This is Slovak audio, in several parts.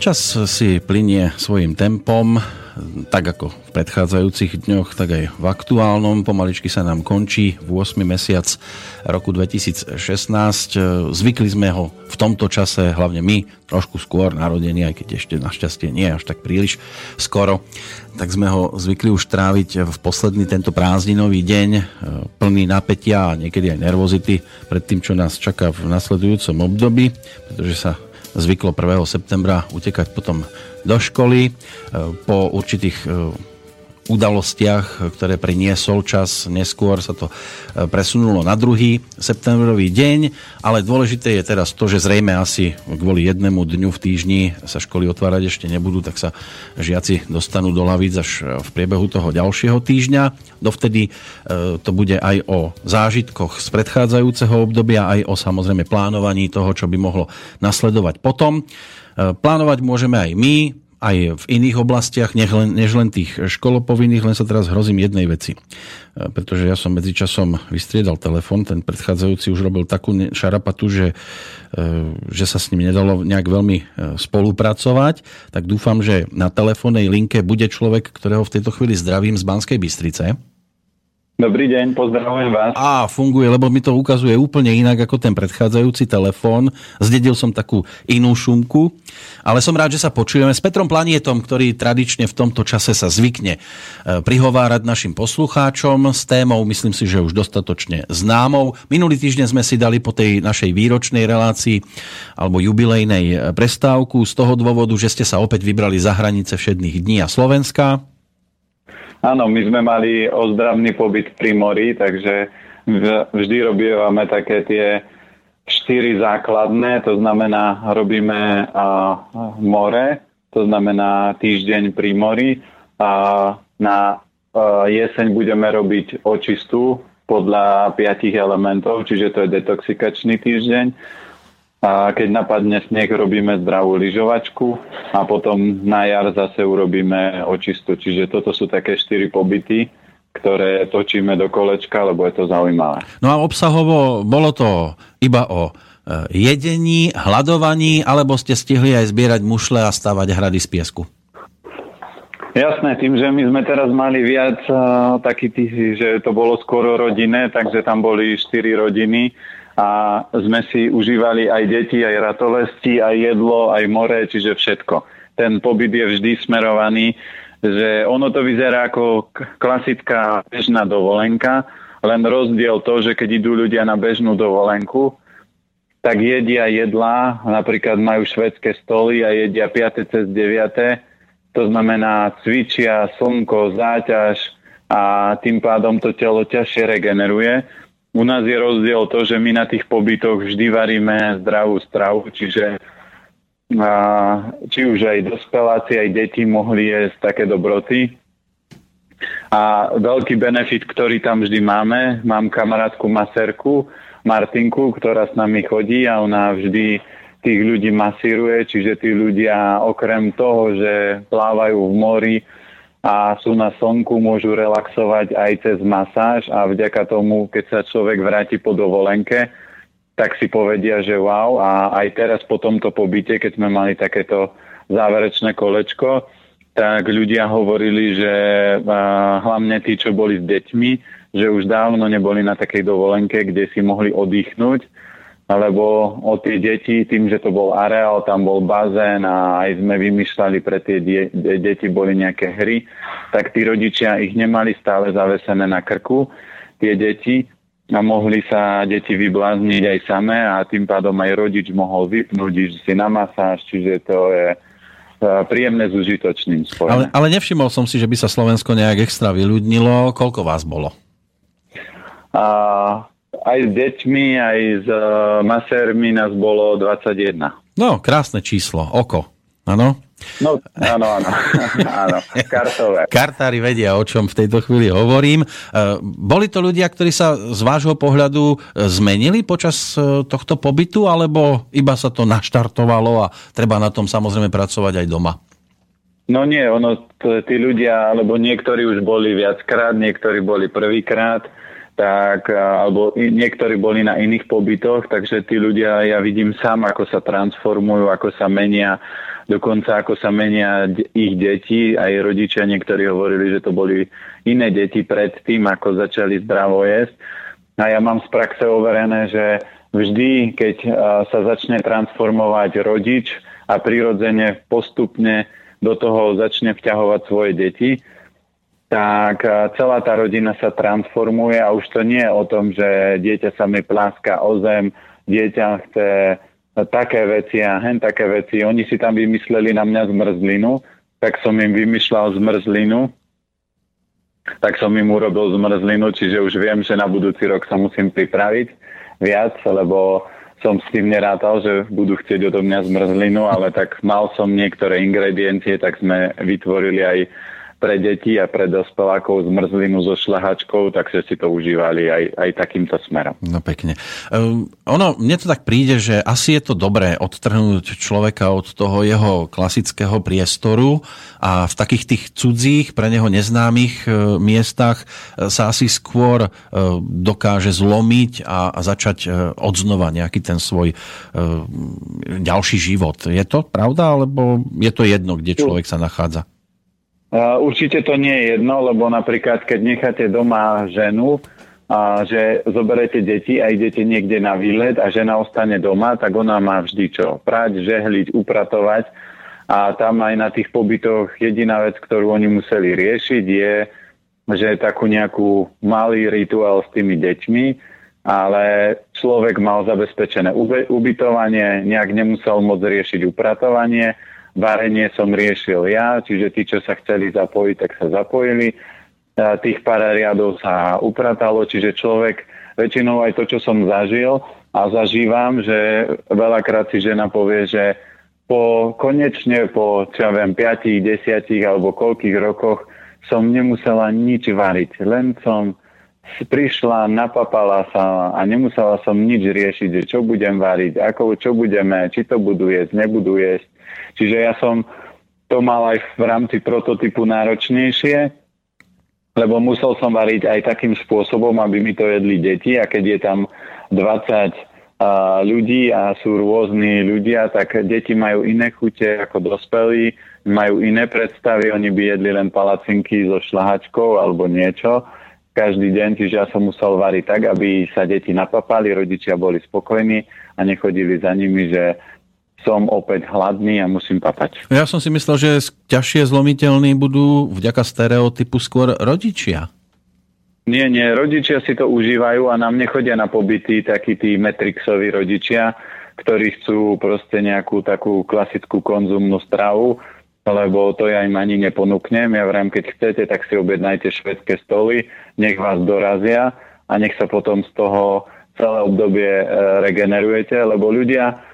Čas si plynie svojím tempom, tak ako v predchádzajúcich dňoch, tak aj v aktuálnom. Pomaličky sa nám končí 8. mesiac roku 2016. Zvykli sme ho v tomto čase, hlavne my, trošku skôr narodení, aj keď ešte našťastie nie až tak príliš skoro. Tak sme ho zvykli už tráviť v posledný tento prázdninový deň, plný napätia a niekedy aj nervozity pred tým, čo nás čaká v nasledujúcom období, pretože sa zvyklo 1. septembra utekať potom do školy. Po určitých udalostiach, ktoré priniesol čas, neskôr sa to presunulo na 2. septembrový deň, ale dôležité je teraz to, že zrejme asi kvôli jednému dňu v týždni sa školy otvárať ešte nebudú, tak sa žiaci dostanú do lavíc až v priebehu toho ďalšieho týždňa. Dovtedy to bude aj o zážitkoch z predchádzajúceho obdobia, aj o samozrejme plánovaní toho, čo by mohlo nasledovať potom. Plánovať môžeme aj my, aj v iných oblastiach, než len tých školopovinných, len sa teraz hrozím jednej veci. Pretože ja som medzičasom vystriedal telefon, ten predchádzajúci už robil takú šarapatu, že sa s ním nedalo nejak veľmi spolupracovať, tak dúfam, že na telefónnej linke bude človek, ktorého v tejto chvíli zdravím z Banskej Bystrice. Dobrý deň, pozdravujem vás. Á, funguje, lebo mi to ukazuje úplne inak ako ten predchádzajúci telefón. Zdedil som takú inú šumku, ale som rád, že sa počujeme s Petrom Planietom, ktorý tradične v tomto čase sa zvykne prihovárať našim poslucháčom s témou, myslím si, že už dostatočne známou. Minulý týždeň sme si dali po tej našej výročnej relácii alebo jubilejnej prestávku z toho dôvodu, že ste sa opäť vybrali za hranice všedných dní a Slovenska. Áno, my sme mali ozdravný pobyt pri mori, takže vždy robíme také tie 4 základné, to znamená robíme more, to znamená týždeň pri mori, a na jeseň budeme robiť očistu podľa 5 elementov, čiže to je detoxikačný týždeň. A keď napadne sneh, robíme zdravú lyžovačku a potom na jar zase urobíme očistu. Čiže toto sú také 4 pobyty, ktoré točíme do kolečka, lebo je to zaujímavé. No a obsahovo bolo to iba o jedení, hladovaní, alebo ste stihli aj zbierať mušle a stavať hrady z piesku? Jasné, tým, že my sme teraz mali viac taký, že to bolo skoro rodinné, takže tam boli 4 rodiny. A sme si užívali aj deti, aj ratolesti, aj jedlo, aj more, čiže všetko. Ten pobyt je vždy smerovaný, že ono to vyzerá ako klasická bežná dovolenka, len rozdiel to, že keď idú ľudia na bežnú dovolenku, tak jedia jedlá, napríklad majú švédske stoly a jedia 5. cez 9. To znamená cvičia, slnko, záťaž a tým pádom to telo ťažšie regeneruje. U nás je rozdiel to, že my na tých pobytoch vždy varíme zdravú stravu, čiže či už aj dospeláci, aj deti mohli jesť také dobroty. A veľký benefit, ktorý tam vždy máme, mám kamarátku masérku Martinku, ktorá s nami chodí a ona vždy tých ľudí masíruje, čiže tí ľudia okrem toho, že plávajú v mori a sú na slnku, môžu relaxovať aj cez masáž a vďaka tomu, keď sa človek vráti po dovolenke, tak si povedia, že wow. A aj teraz po tomto pobyte, keď sme mali takéto záverečné kolečko, tak ľudia hovorili, že hlavne tí, čo boli s deťmi, že už dávno neboli na takej dovolenke, kde si mohli oddychnúť, lebo o tie deti, tým, že to bol areál, tam bol bazén a aj sme vymýšľali pre tie deti boli nejaké hry, tak tí rodičia ich nemali stále zavesené na krku, tie deti, a mohli sa deti vyblázniť aj samé a tým pádom aj rodič mohol vypnúť, ísť si na masáž, čiže to je príjemné s užitočným spojené. Ale nevšimol som si, že by sa Slovensko nejak extra vyľudnilo. Koľko vás bolo? Aj s deťmi, aj s masérmi nás bolo 21. No, krásne číslo, oko, áno? No, áno, kartové. Kartári vedia, o čom v tejto chvíli hovorím. Boli to ľudia, ktorí sa z vášho pohľadu zmenili počas tohto pobytu, alebo iba sa to naštartovalo a treba na tom samozrejme pracovať aj doma? No nie, tí ľudia, alebo niektorí už boli viackrát, niektorí boli prvýkrát, tak, alebo niektorí boli na iných pobytoch, takže tí ľudia, ja vidím sám, ako sa transformujú, ako sa menia. Dokonca ako sa menia ich deti, aj rodičia niektorí hovorili, že to boli iné deti pred tým, ako začali zdravo jesť. A ja mám z praxe overené, že vždy, keď sa začne transformovať rodič a prirodzene postupne do toho začne vťahovať svoje deti, tak celá tá rodina sa transformuje a už to nie je o tom, že dieťa sa mi pláska o zem, dieťa chce také veci a hen také veci. Oni si tam vymysleli na mňa zmrzlinu, tak som im vymýšľal zmrzlinu, tak som im urobil zmrzlinu, čiže už viem, že na budúci rok sa musím pripraviť viac, lebo som s tým nerátal, že budú chcieť odo mňa zmrzlinu, ale tak mal som niektoré ingrediencie, tak sme vytvorili aj pre deti a pre dospelákov zmrzlinu so šľahačkou, takže si to užívali aj takýmto smerom. No pekne. Ono, mne to tak príde, že asi je to dobré odtrhnúť človeka od toho jeho klasického priestoru a v takých tých cudzích, pre neho neznámych miestach sa asi skôr dokáže zlomiť a začať odznova nejaký ten svoj ďalší život. Je to pravda, alebo je to jedno, kde človek sa nachádza? Určite to nie je jedno, lebo napríklad, keď necháte doma ženu, že zoberete deti a idete niekde na výlet a žena ostane doma, tak ona má vždy čo prať, žehliť, upratovať. A tam aj na tých pobytoch jediná vec, ktorú oni museli riešiť, je, že takú nejakú malý rituál s tými deťmi, ale človek mal zabezpečené ubytovanie, nejak nemusel moc riešiť upratovanie. Varenie som riešil ja, čiže tí, čo sa chceli zapojiť, tak sa zapojili. Tých pár riadov sa upratalo, čiže človek, väčšinou aj to, čo som zažil a zažívam, že veľakrát si žena povie, že konečne po, čo ja viem, 5, 10 alebo koľkých rokoch som nemusela nič variť. Len som prišla, napapala sa a nemusela som nič riešiť, že čo budem variť, ako, čo budeme, či to budú jesť, nebudú jesť. Čiže ja som to mal aj v rámci prototypu náročnejšie, lebo musel som variť aj takým spôsobom, aby mi to jedli deti, a keď je tam 20 ľudí a sú rôzni ľudia, tak deti majú iné chute ako dospelí, majú iné predstavy, oni by jedli len palacinky so šľahačkou alebo niečo každý deň, čiže ja som musel variť tak, aby sa deti napapali, rodičia boli spokojní a nechodili za nimi, že som opäť hladný a musím papať. Ja som si myslel, že ťažšie zlomiteľní budú vďaka stereotypu skôr rodičia. Nie, rodičia si to užívajú a na mne chodia na pobyty takí tí Matrixoví rodičia, ktorí chcú proste nejakú takú klasickú konzumnú stravu, lebo to ja im ani neponúknem. Ja vrám, keď chcete, tak si objednajte švédske stoly, nech vás dorazia a nech sa potom z toho celé obdobie regenerujete, lebo ľudia...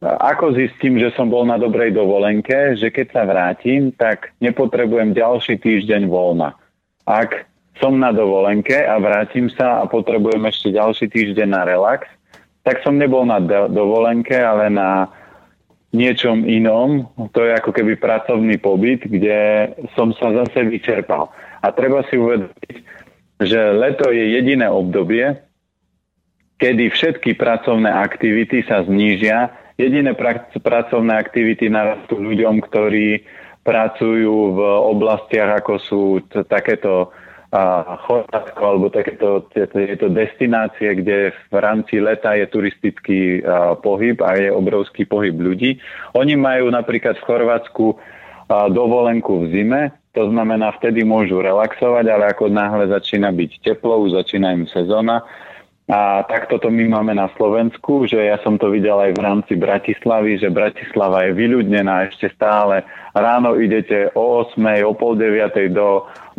Ako zistím, že som bol na dobrej dovolenke, že keď sa vrátim, tak nepotrebujem ďalší týždeň voľna. Ak som na dovolenke a vrátim sa a potrebujem ešte ďalší týždeň na relax, tak som nebol na dovolenke, ale na niečom inom. To je ako keby pracovný pobyt, kde som sa zase vyčerpal. A treba si uvedomiť, že leto je jediné obdobie, kedy všetky pracovné aktivity sa znížia. Jediné pracovné aktivity narastú ľuďom, ktorí pracujú v oblastiach, ako sú takéto Chorvátsko alebo takéto destinácie, kde v rámci leta je turistický pohyb a je obrovský pohyb ľudí. Oni majú napríklad v Chorvátsku dovolenku v zime, to znamená, vtedy môžu relaxovať, ale ako náhle začína byť teplo, už začína im sezóna. A takto to my máme na Slovensku, že ja som to videl aj v rámci Bratislavy, že Bratislava je vyľudnená ešte stále. Ráno idete o 8, o pol 9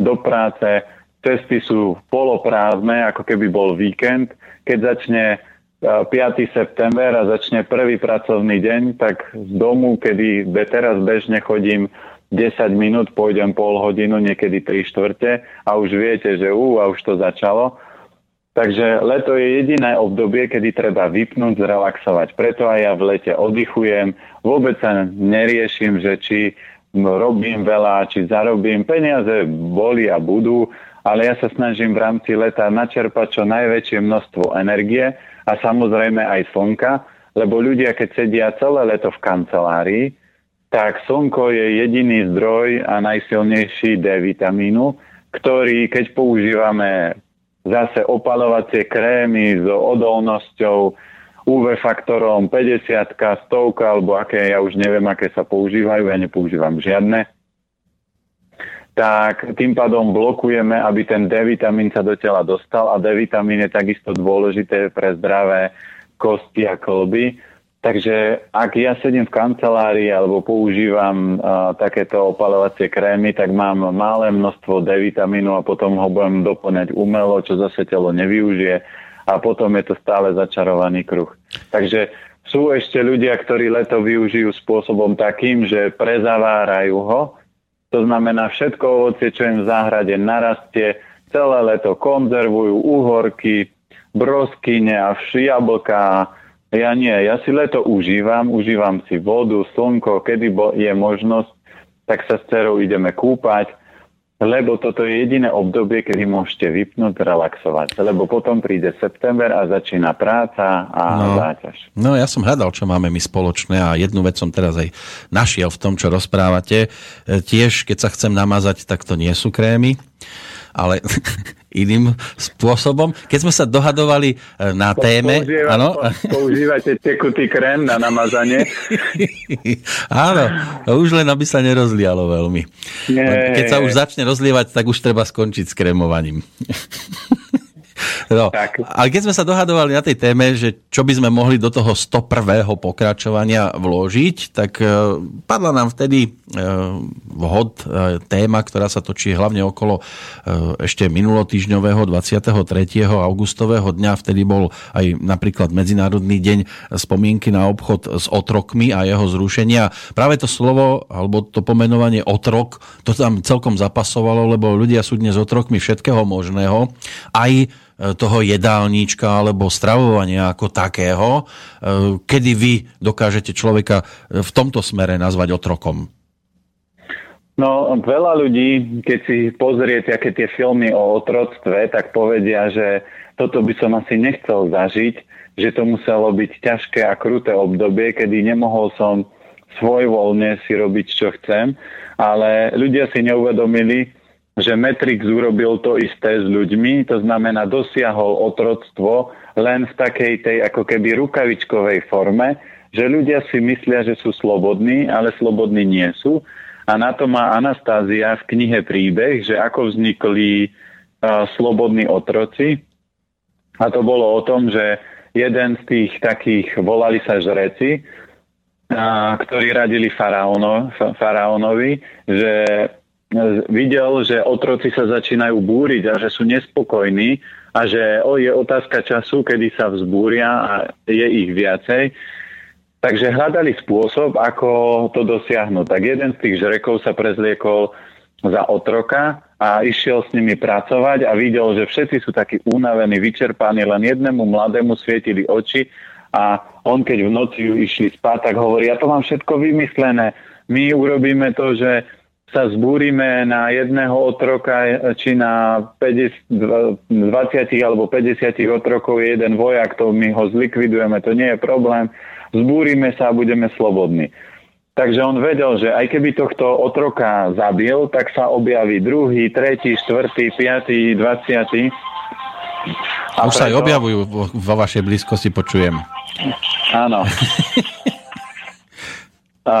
do práce, cesty sú poloprázdne, ako keby bol víkend. Keď začne 5. september a začne prvý pracovný deň, tak z domu, kedy teraz bežne chodím 10 minút, pôjdem pol hodinu, niekedy 3/4 a už viete, že a už to začalo. Takže leto je jediné obdobie, kedy treba vypnúť, zrelaxovať. Preto aj ja v lete oddychujem, vôbec sa neriešim, že či robím veľa, či zarobím. Peniaze boli a budú, ale ja sa snažím v rámci leta načerpať čo najväčšie množstvo energie a samozrejme aj slnka, lebo ľudia, keď sedia celé leto v kancelárii, tak slnko je jediný zdroj a najsilnejší D vitamínu, ktorý, keď používame zase opalovacie krémy s odolnosťou, UV faktorom 50, 100 alebo aké, ja už neviem, aké sa používajú, ja nepoužívam žiadne, tak tým pádom blokujeme, aby ten D vitamín sa do tela dostal, a D vitamín je takisto dôležité pre zdravé kosti a klby. Takže ak ja sedím v kancelárii alebo používam takéto opalovacie krémy, tak mám malé množstvo D vitamínu a potom ho budem doplňať umelo, čo zase telo nevyužije, a potom je to stále začarovaný kruh. Takže sú ešte ľudia, ktorí leto využijú spôsobom takým, že prezavárajú ho. To znamená, všetko ovocie, čo im v záhrade narastie, celé leto konzervujú, uhorky, broskyne a jablká. Ja nie, ja si leto užívam si vodu, slnko, kedy je možnosť, tak sa s dcerou ideme kúpať, lebo toto je jediné obdobie, kedy môžete vypnúť, relaxovať, lebo potom príde september a začína práca a záťaž. No ja som hľadal, čo máme my spoločné, a jednu vec som teraz aj našiel v tom, čo rozprávate. Tiež, keď sa chcem namazať, tak to nie sú krémy, ale iným spôsobom. Keď sme sa dohadovali na téme... Používate tekutý krém na namazanie? Áno, už len aby sa nerozlialo veľmi. Nie. Keď sa už začne rozlievať, tak už treba skončiť s krémovaním. No, ale keď sme sa dohadovali na tej téme, že čo by sme mohli do toho 101. pokračovania vložiť, tak padla nám vtedy vhod téma, ktorá sa točí hlavne okolo ešte minulotýždňového 23. augustového dňa. Vtedy bol aj napríklad Medzinárodný deň spomienky na obchod s otrokmi a jeho zrušenia. Práve to slovo, alebo to pomenovanie otrok, to tam celkom zapasovalo, lebo ľudia sú dnes otrokmi všetkého možného, aj toho jedálnička alebo stravovania ako takého. Kedy vy dokážete človeka v tomto smere nazvať otrokom? No, veľa ľudí, keď si pozriete aké tie filmy o otroctve, tak povedia, že toto by som asi nechcel zažiť, že to muselo byť ťažké a kruté obdobie, kedy nemohol som svojvoľne si robiť, čo chcem. Ale ľudia si neuvedomili, že Matrix urobil to isté s ľuďmi, to znamená dosiahol otroctvo len v takej tej ako keby rukavičkovej forme, že ľudia si myslia, že sú slobodní, ale slobodní nie sú. A na to má Anastázia v knihe Príbeh, že ako vznikli slobodní otroci. A to bolo o tom, že jeden z tých takých, volali sa žreci, ktorí radili faraónovi, že videl, že otroci sa začínajú búriť a že sú nespokojní a že je otázka času, kedy sa vzbúria, a je ich viacej. Takže hľadali spôsob, ako to dosiahnuť. Tak jeden z tých žrekov sa prezliekol za otroka a išiel s nimi pracovať a videl, že všetci sú takí únavení, vyčerpaní, len jednému mladému svietili oči, a on, keď v noci išli spať, tak hovorí, ja to mám všetko vymyslené, my urobíme to, že sa zbúrime na jedného otroka, či na 20 alebo 50 otrokov je jeden vojak, to my ho zlikvidujeme, to nie je problém, zbúrime sa a budeme slobodní. Takže on vedel, že aj keby tohto otroka zabil, tak sa objaví druhý, tretí, štvrtý, piatý, 20. A už sa aj objavujú vo vašej blízkosti, počujem. Áno. A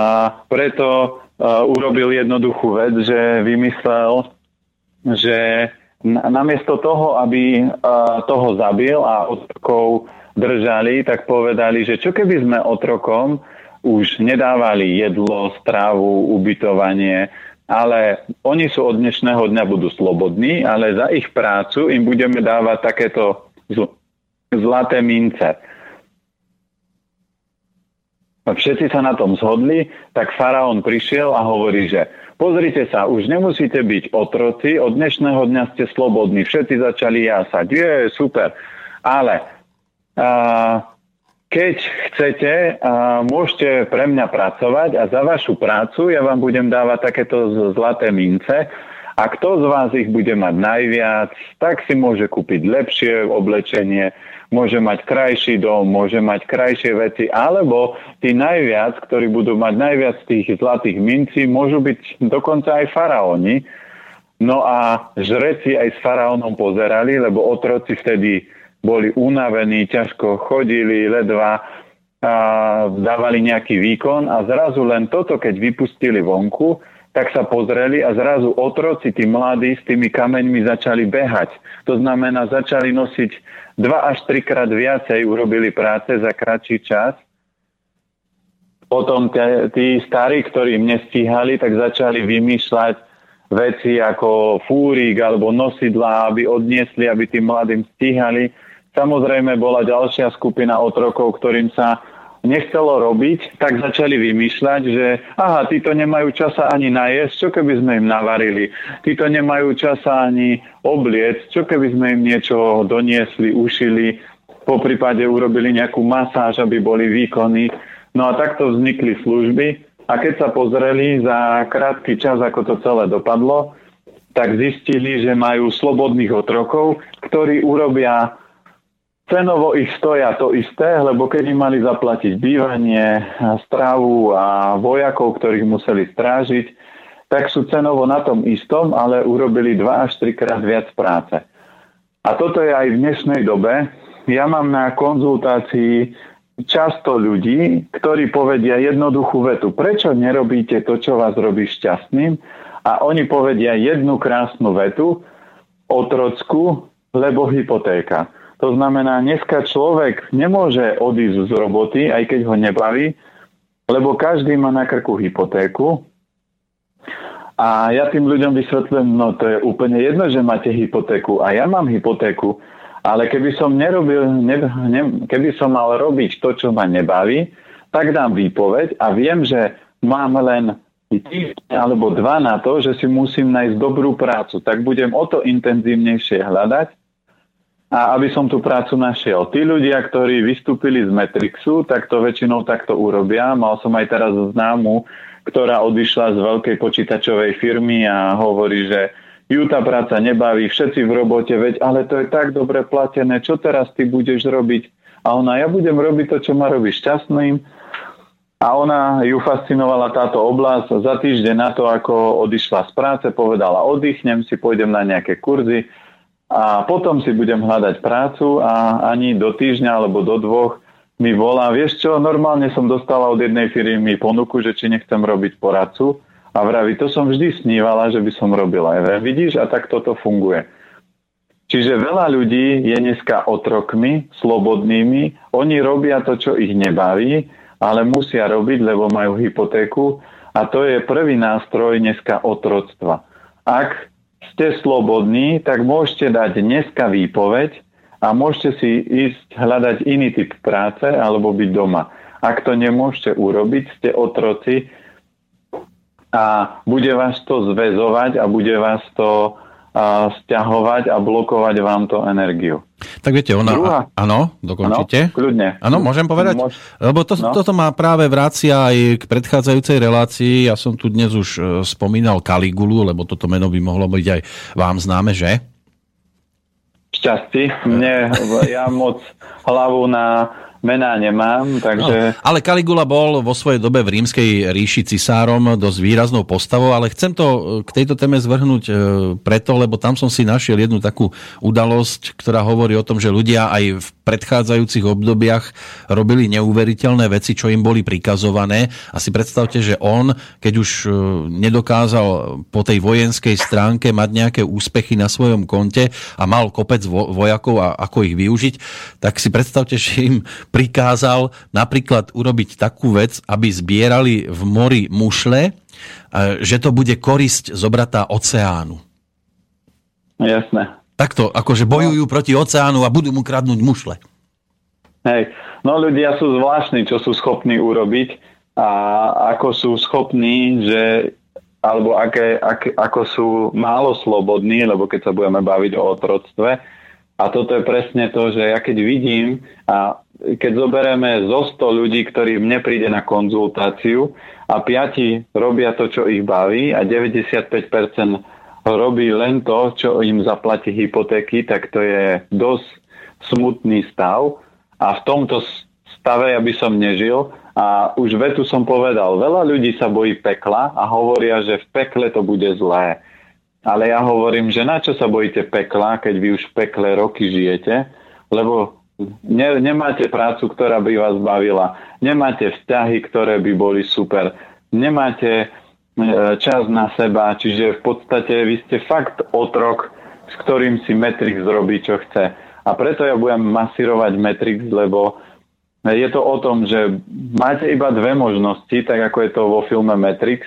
preto urobil jednoduchú vec, že vymyslel, že namiesto toho, aby toho zabil a otrokov držali, tak povedali, že čo keby sme otrokom už nedávali jedlo, strávu, ubytovanie, ale oni sú od dnešného dňa budú slobodní, ale za ich prácu im budeme dávať takéto zlaté mince. Všetci sa na tom zhodli, tak faraón prišiel a hovorí, že pozrite sa, už nemusíte byť otroci, od dnešného dňa ste slobodní, všetci začali jásať, super, ale keď chcete, môžete pre mňa pracovať a za vašu prácu ja vám budem dávať takéto zlaté mince, a A kto z vás ich bude mať najviac, tak si môže kúpiť lepšie oblečenie, môže mať krajší dom, môže mať krajšie veci, alebo tí najviac, ktorí budú mať najviac tých zlatých mincí, môžu byť dokonca aj faraóni. No a žreci aj s faraónom pozerali, lebo otroci vtedy boli unavení, ťažko chodili, ledva dávali nejaký výkon a zrazu len toto, keď vypustili vonku, tak sa pozreli a zrazu otroci, tí mladí, s tými kameňmi začali behať. To znamená, začali nosiť 2 až 3 krát viacej, urobili práce za kratší čas. Potom tí starí, ktorí im nestíhali, tak začali vymýšľať veci ako fúrik alebo nosidlá, aby odniesli, aby tým mladým stíhali. Samozrejme bola ďalšia skupina otrokov, ktorým sa nechcelo robiť, tak začali vymýšľať, že aha, títo nemajú časa ani najesť, čo keby sme im navarili. Títo nemajú časa ani obliecť, čo keby sme im niečo doniesli, ušili, poprípade urobili nejakú masáž, aby boli výkonní. No a takto vznikli služby a keď sa pozreli za krátky čas, ako to celé dopadlo, tak zistili, že majú slobodných otrokov, ktorí urobia cenovo ich stoja to isté, lebo keď im mali zaplatiť bývanie, stravu a vojakov, ktorých museli strážiť, tak sú cenovo na tom istom, ale urobili 2 až 3 krát viac práce. A toto je aj v dnešnej dobe. Ja mám na konzultácii často ľudí, ktorí povedia jednoduchú vetu. Prečo nerobíte to, čo vás robí šťastným? A oni povedia jednu krásnu vetu, otrockú, lebo hypotéka. To znamená, dneska človek nemôže odísť z roboty, aj keď ho nebaví, lebo každý má na krku hypotéku. A ja tým ľuďom vysvetľujem, no to je úplne jedno, že máte hypotéku. A ja mám hypotéku, ale keby som mal robiť to, čo ma nebaví, tak dám výpoveď a viem, že mám len týždeň alebo 2 na to, že si musím nájsť dobrú prácu. Tak budem o to intenzívnejšie hľadať, a aby som tú prácu našiel. Tí ľudia, ktorí vystúpili z Matrixu, tak to väčšinou takto urobia. Mal som aj teraz známu, ktorá odišla z veľkej počítačovej firmy a hovorí, že ju tá práca nebaví, všetci v robote, veď, ale to je tak dobre platené, čo teraz ty budeš robiť? A ona, ja budem robiť to, čo ma robí šťastným. A ona ju fascinovala táto oblasť. Za týždeň na to, ako odišla z práce, povedala, oddychnem si, pôjdem na nejaké kurzy, a potom si budem hľadať prácu a ani do týždňa alebo do 2 mi volá, vieš čo, normálne som dostala od jednej firmy ponuku, že či nechcem robiť poradcu a vraví, to som vždy snívala, že by som robila. Vidíš, a tak toto funguje. Čiže veľa ľudí je dneska otrokmi, slobodnými, oni robia to, čo ich nebaví, ale musia robiť, lebo majú hypotéku a to je prvý nástroj dneska otroctva. Ak ste slobodní, tak môžete dať dneska výpoveď a môžete si ísť hľadať iný typ práce alebo byť doma. Ak to nemôžete urobiť, ste otroci a bude vás to zväzovať a bude vás to sťahovať a blokovať vám to energiu. Tak viete, ona... Áno, dokončite. Áno, kľudne. Áno, môžem povedať? Lebo toto ma práve vracia aj k predchádzajúcej relácii. Ja som tu dnes už spomínal Caligulu, lebo toto meno by mohlo byť aj vám známe, že? Šťastie. Ja moc hlavu na mená nemám, takže... No, ale Caligula bol vo svojej dobe v rímskej ríši cisárom dosť výraznou postavou, ale chcem to k tejto téme zvrhnúť preto, lebo tam som si našiel jednu takú udalosť, ktorá hovorí o tom, že ľudia aj v predchádzajúcich obdobiach robili neuveriteľné veci, čo im boli prikazované. A si predstavte, že on, keď už nedokázal po tej vojenskej stránke mať nejaké úspechy na svojom konte a mal kopec vojakov a ako ich využiť, tak si predstavte, že im prikázal napríklad urobiť takú vec, aby zbierali v mori mušle, že to bude korisť zobratá oceánu. Jasné. Takto, akože bojujú proti oceánu a budú mu kradnúť mušle. Hej, no ľudia sú zvláštni, čo sú schopní urobiť a ako sú schopní, že alebo ako sú málo slobodní, lebo keď sa budeme baviť o otroctve. A toto je presne to, že ja keď vidím a keď zoberieme zo 100 ľudí, ktorí mne príde na konzultáciu a 5 robia to, čo ich baví a 95% robí len to, čo im zaplatí hypotéky, tak to je dosť smutný stav. A v tomto stave ja by som nežil. A už vetu som povedal, veľa ľudí sa bojí pekla a hovoria, že v pekle to bude zlé. Ale ja hovorím, že na čo sa bojíte pekla, keď vy už v pekle roky žijete, lebo nemáte prácu, ktorá by vás bavila, nemáte vzťahy, ktoré by boli super, nemáte čas na seba, čiže v podstate vy ste fakt otrok, s ktorým si Matrix robí, čo chce. A preto ja budem masírovať Matrix, lebo je to o tom, že máte iba dve možnosti, tak ako je to vo filme Matrix.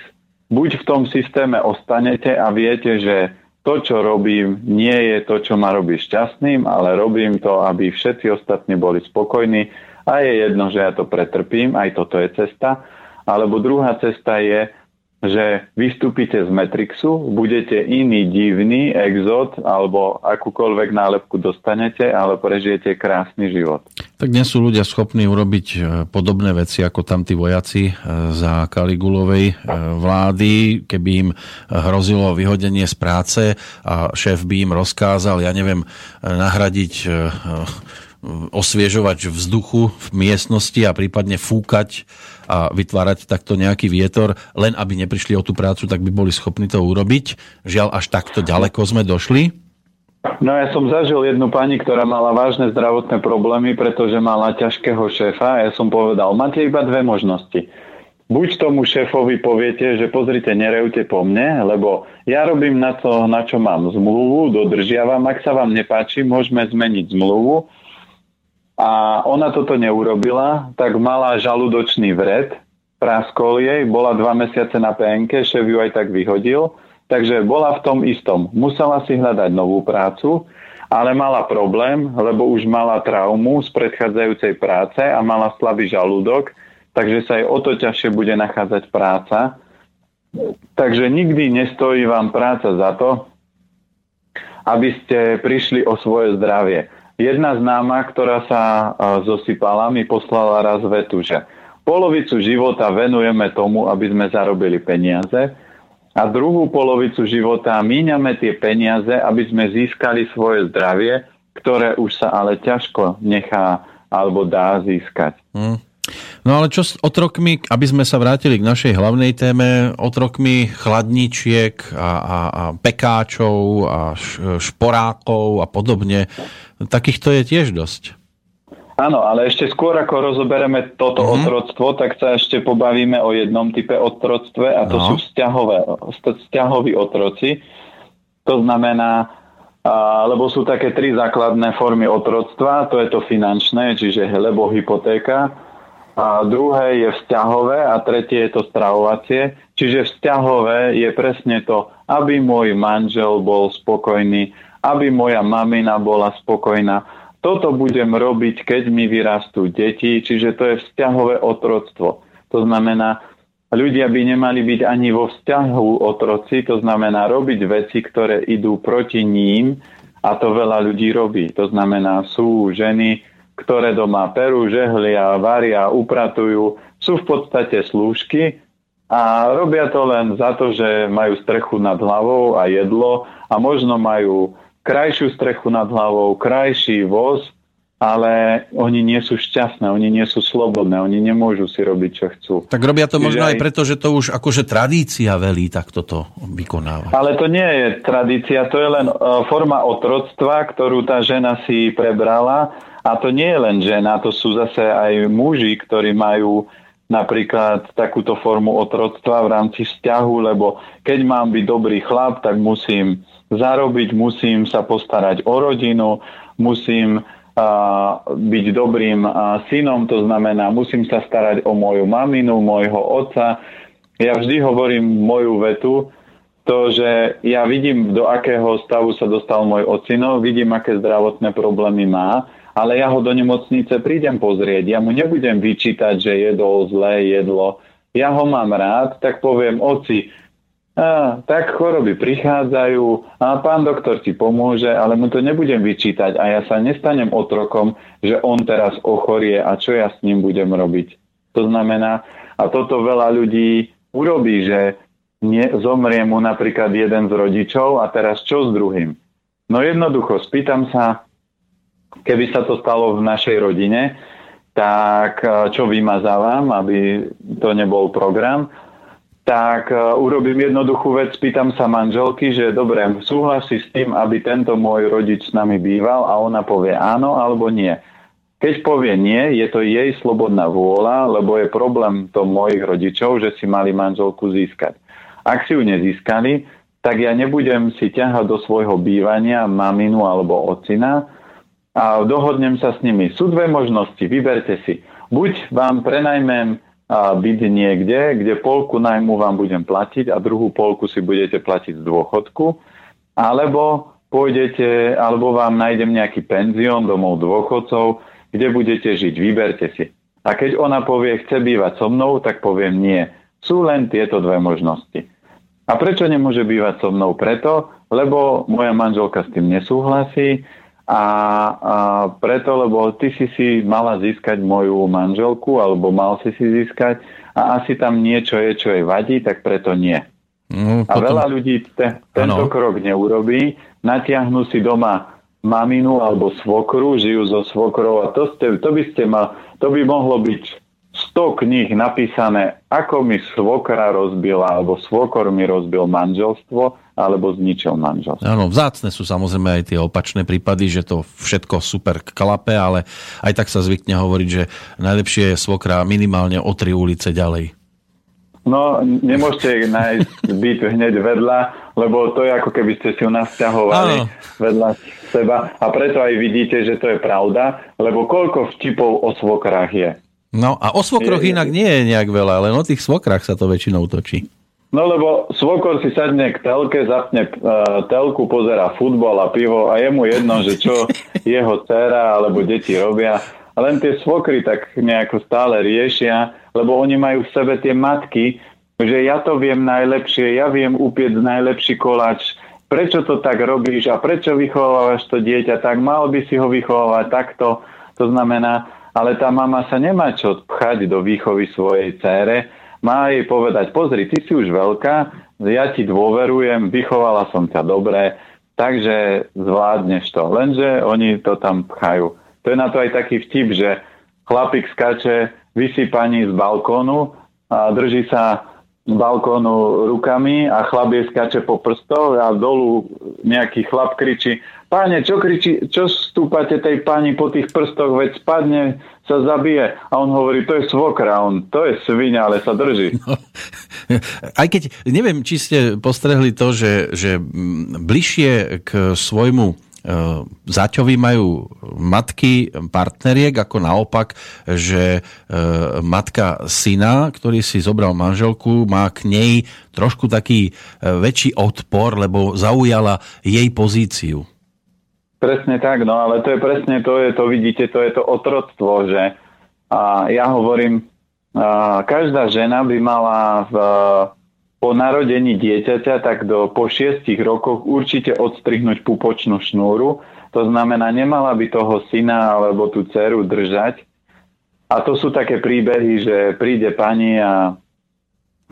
Buď v tom systéme ostanete a viete, že to, čo robím, nie je to, čo ma robí šťastným, ale robím to, aby všetci ostatní boli spokojní a je jedno, že ja to pretrpím, aj toto je cesta. Alebo druhá cesta je, že vystúpite z Matrixu, budete iný, divný, exot, alebo akúkoľvek nálepku dostanete, ale prežijete krásny život. Tak dnes sú ľudia schopní urobiť podobné veci, ako tam tí vojaci za Caligulovej vlády, keby im hrozilo vyhodenie z práce a šéf by im rozkázal, ja neviem, nahradiť osviežovač vzduchu v miestnosti a prípadne fúkať a vytvárať takto nejaký vietor, len aby neprišli o tú prácu, tak by boli schopní to urobiť. Žiaľ, až takto ďaleko sme došli. No ja som zažil jednu pani, ktorá mala vážne zdravotné problémy, pretože mala ťažkého šéfa a ja som povedal, máte iba dve možnosti. Buď tomu šéfovi poviete, že pozrite, nerejte po mne, lebo ja robím na to, na čo mám zmluvu, dodržiavam, ak sa vám nepáči, môžeme zmeniť zmluvu. A ona toto neurobila, tak mala žalúdočný vred, praskol jej, bola 2 mesiace na PNK, šéf ju aj tak vyhodil, takže bola v tom istom. Musela si hľadať novú prácu, ale mala problém, lebo už mala traumu z predchádzajúcej práce a mala slabý žalúdok, takže sa jej o to ťažšie bude nachádzať práca. Takže nikdy nestojí vám práca za to, aby ste prišli o svoje zdravie. Jedna známa, ktorá sa zosypala, mi poslala raz vetu, že polovicu života venujeme tomu, aby sme zarobili peniaze a druhú polovicu života míňame tie peniaze, aby sme získali svoje zdravie, ktoré už sa ale ťažko nechá alebo dá získať. No ale čo s otrokmi, aby sme sa vrátili k našej hlavnej téme, otrokmi chladničiek a pekáčov a šporákov a podobne, takýchto je tiež dosť. Áno, ale ešte skôr ako rozobereme toto otroctvo, tak sa ešte pobavíme o jednom type otroctve a to sú vzťahoví otroci. To znamená, lebo sú také 3 základné formy otroctva, to je to finančné, čiže lebo hypotéka, a druhé je vzťahové a tretie je to stravovacie. Čiže vzťahové je presne to, aby môj manžel bol spokojný, aby moja mamina bola spokojná. Toto budem robiť, keď mi vyrastú deti, čiže to je vzťahové otroctvo. To znamená, ľudia by nemali byť ani vo vzťahu otroci, to znamená robiť veci, ktoré idú proti ním a to veľa ľudí robí. To znamená, sú ženy, ktoré doma perú, žehlia, varia, upratujú, sú v podstate slúžky a robia to len za to, že majú strechu nad hlavou a jedlo a možno majú krajšiu strechu nad hlavou, krajší voz, ale oni nie sú šťastné, oni nie sú slobodné, oni nemôžu si robiť, čo chcú. Tak robia to možno aj preto, že to už akože tradícia velí tak toto vykonávať. Ale to nie je tradícia, to je len forma otroctva, ktorú tá žena si prebrala. A to nie je len žena, to sú zase aj muži, ktorí majú napríklad takúto formu otroctva v rámci vzťahu, lebo keď mám byť dobrý chlap, tak musím zarobiť, musím sa postarať o rodinu, musím byť dobrým synom, to znamená, musím sa starať o moju maminu, mojho otca. Ja vždy hovorím moju vetu, to, že ja vidím, do akého stavu sa dostal môj ocino, vidím, aké zdravotné problémy má, ale ja ho do nemocnice prídem pozrieť. Ja mu nebudem vyčítať, že jedol zlé jedlo. Ja ho mám rád, tak poviem, oci, tak choroby prichádzajú a pán doktor ti pomôže, ale mu to nebudem vyčítať a ja sa nestanem otrokom, že on teraz ochorie a čo ja s ním budem robiť. To znamená, a toto veľa ľudí urobí, že zomrie mu napríklad jeden z rodičov a teraz čo s druhým? No jednoducho, spýtam sa, keby sa to stalo v našej rodine, tak čo vymazávam, aby to nebol program, tak urobím jednoduchú vec, spýtam sa manželky, že dobre, súhlasí s tým, aby tento môj rodič s nami býval, a ona povie áno alebo nie. Keď povie nie, je to jej slobodná vôľa, lebo je problém to mojich rodičov, že si mali manželku získať. Ak si ju nezískali, tak ja nebudem si ťahať do svojho bývania maminu alebo otcina a dohodnem sa s nimi. Sú dve možnosti, vyberte si. Buď vám prenajmem byť niekde, kde polku najmu vám budem platiť a druhú polku si budete platiť z dôchodku, alebo pôjdete, alebo vám nájdem nejaký penzión, domov dôchodcov, kde budete žiť, vyberte si. A keď ona povie, chce bývať so mnou, tak poviem nie. Sú len tieto dve možnosti. A prečo nemôže bývať so mnou? Preto, lebo moja manželka s tým nesúhlasí, a preto, lebo ty si si mala získať moju manželku, alebo mal si si získať, a asi tam niečo je, čo jej vadí, tak preto nie. No, potom... A veľa ľudí tento krok neurobí, natiahnu si doma maminu alebo svokru, žijú zo svokrov, a to by mohlo byť 100 kníh napísané, ako mi svokra rozbila, alebo svokor mi rozbil manželstvo, alebo zničil manželstvo. Áno, vzácne sú samozrejme aj tie opačné prípady, že to všetko super klape, ale aj tak sa zvykne hovoriť, že najlepšie je svokra minimálne o 3 ulice ďalej. No, nemôžete nájsť byt hneď vedľa, lebo to je ako keby ste si ju nasťahovali vedľa seba. A preto aj vidíte, že to je pravda, lebo koľko vtipov o svokrach je. No a o svokroch inak nie je nejak veľa, len o tých svokrach sa to väčšinou točí. No lebo svokor si sadne k telke, zapne telku, pozerá futbal a pivo a je mu jedno, že čo jeho dcéra alebo deti robia. A len tie svokry tak nejako stále riešia, lebo oni majú v sebe tie matky, že ja to viem najlepšie, ja viem upiecť najlepší koláč. Prečo to tak robíš a prečo vychovávaš to dieťa? Tak mal by si ho vychovávať takto, to znamená... Ale tá mama sa nemá čo pchať do výchovy svojej dcére. Má jej povedať, pozri, ty si už veľká, ja ti dôverujem, vychovala som ťa dobre, takže zvládneš to. Lenže oni to tam pchajú. To je na to aj taký vtip, že chlapík skáče vysypaný z balkónu a drží sa balkónu rukami a chlap jej skáče po prstoch a dolu nejaký chlap kričí, páne, čo stúpate tej pani po tých prstoch, veď spadne, sa zabije. A on hovorí, to je svokra, to je svinia, ale sa drží. No, aj keď, neviem, či ste postrehli to, že bližšie k svojmu zaťovi majú matky partneriek, ako naopak, že matka syna, ktorý si zobral manželku, má k nej trošku taký väčší odpor, lebo zaujala jej pozíciu. Presne tak, no ale to je presne to vidíte, to je to otroctvo, že ja hovorím, každá žena by mala po narodení dieťaťa tak po 6 rokoch určite odstrihnúť pupočnú šnúru. To znamená, nemala by toho syna alebo tú dceru držať. A to sú také príbehy, že príde pani a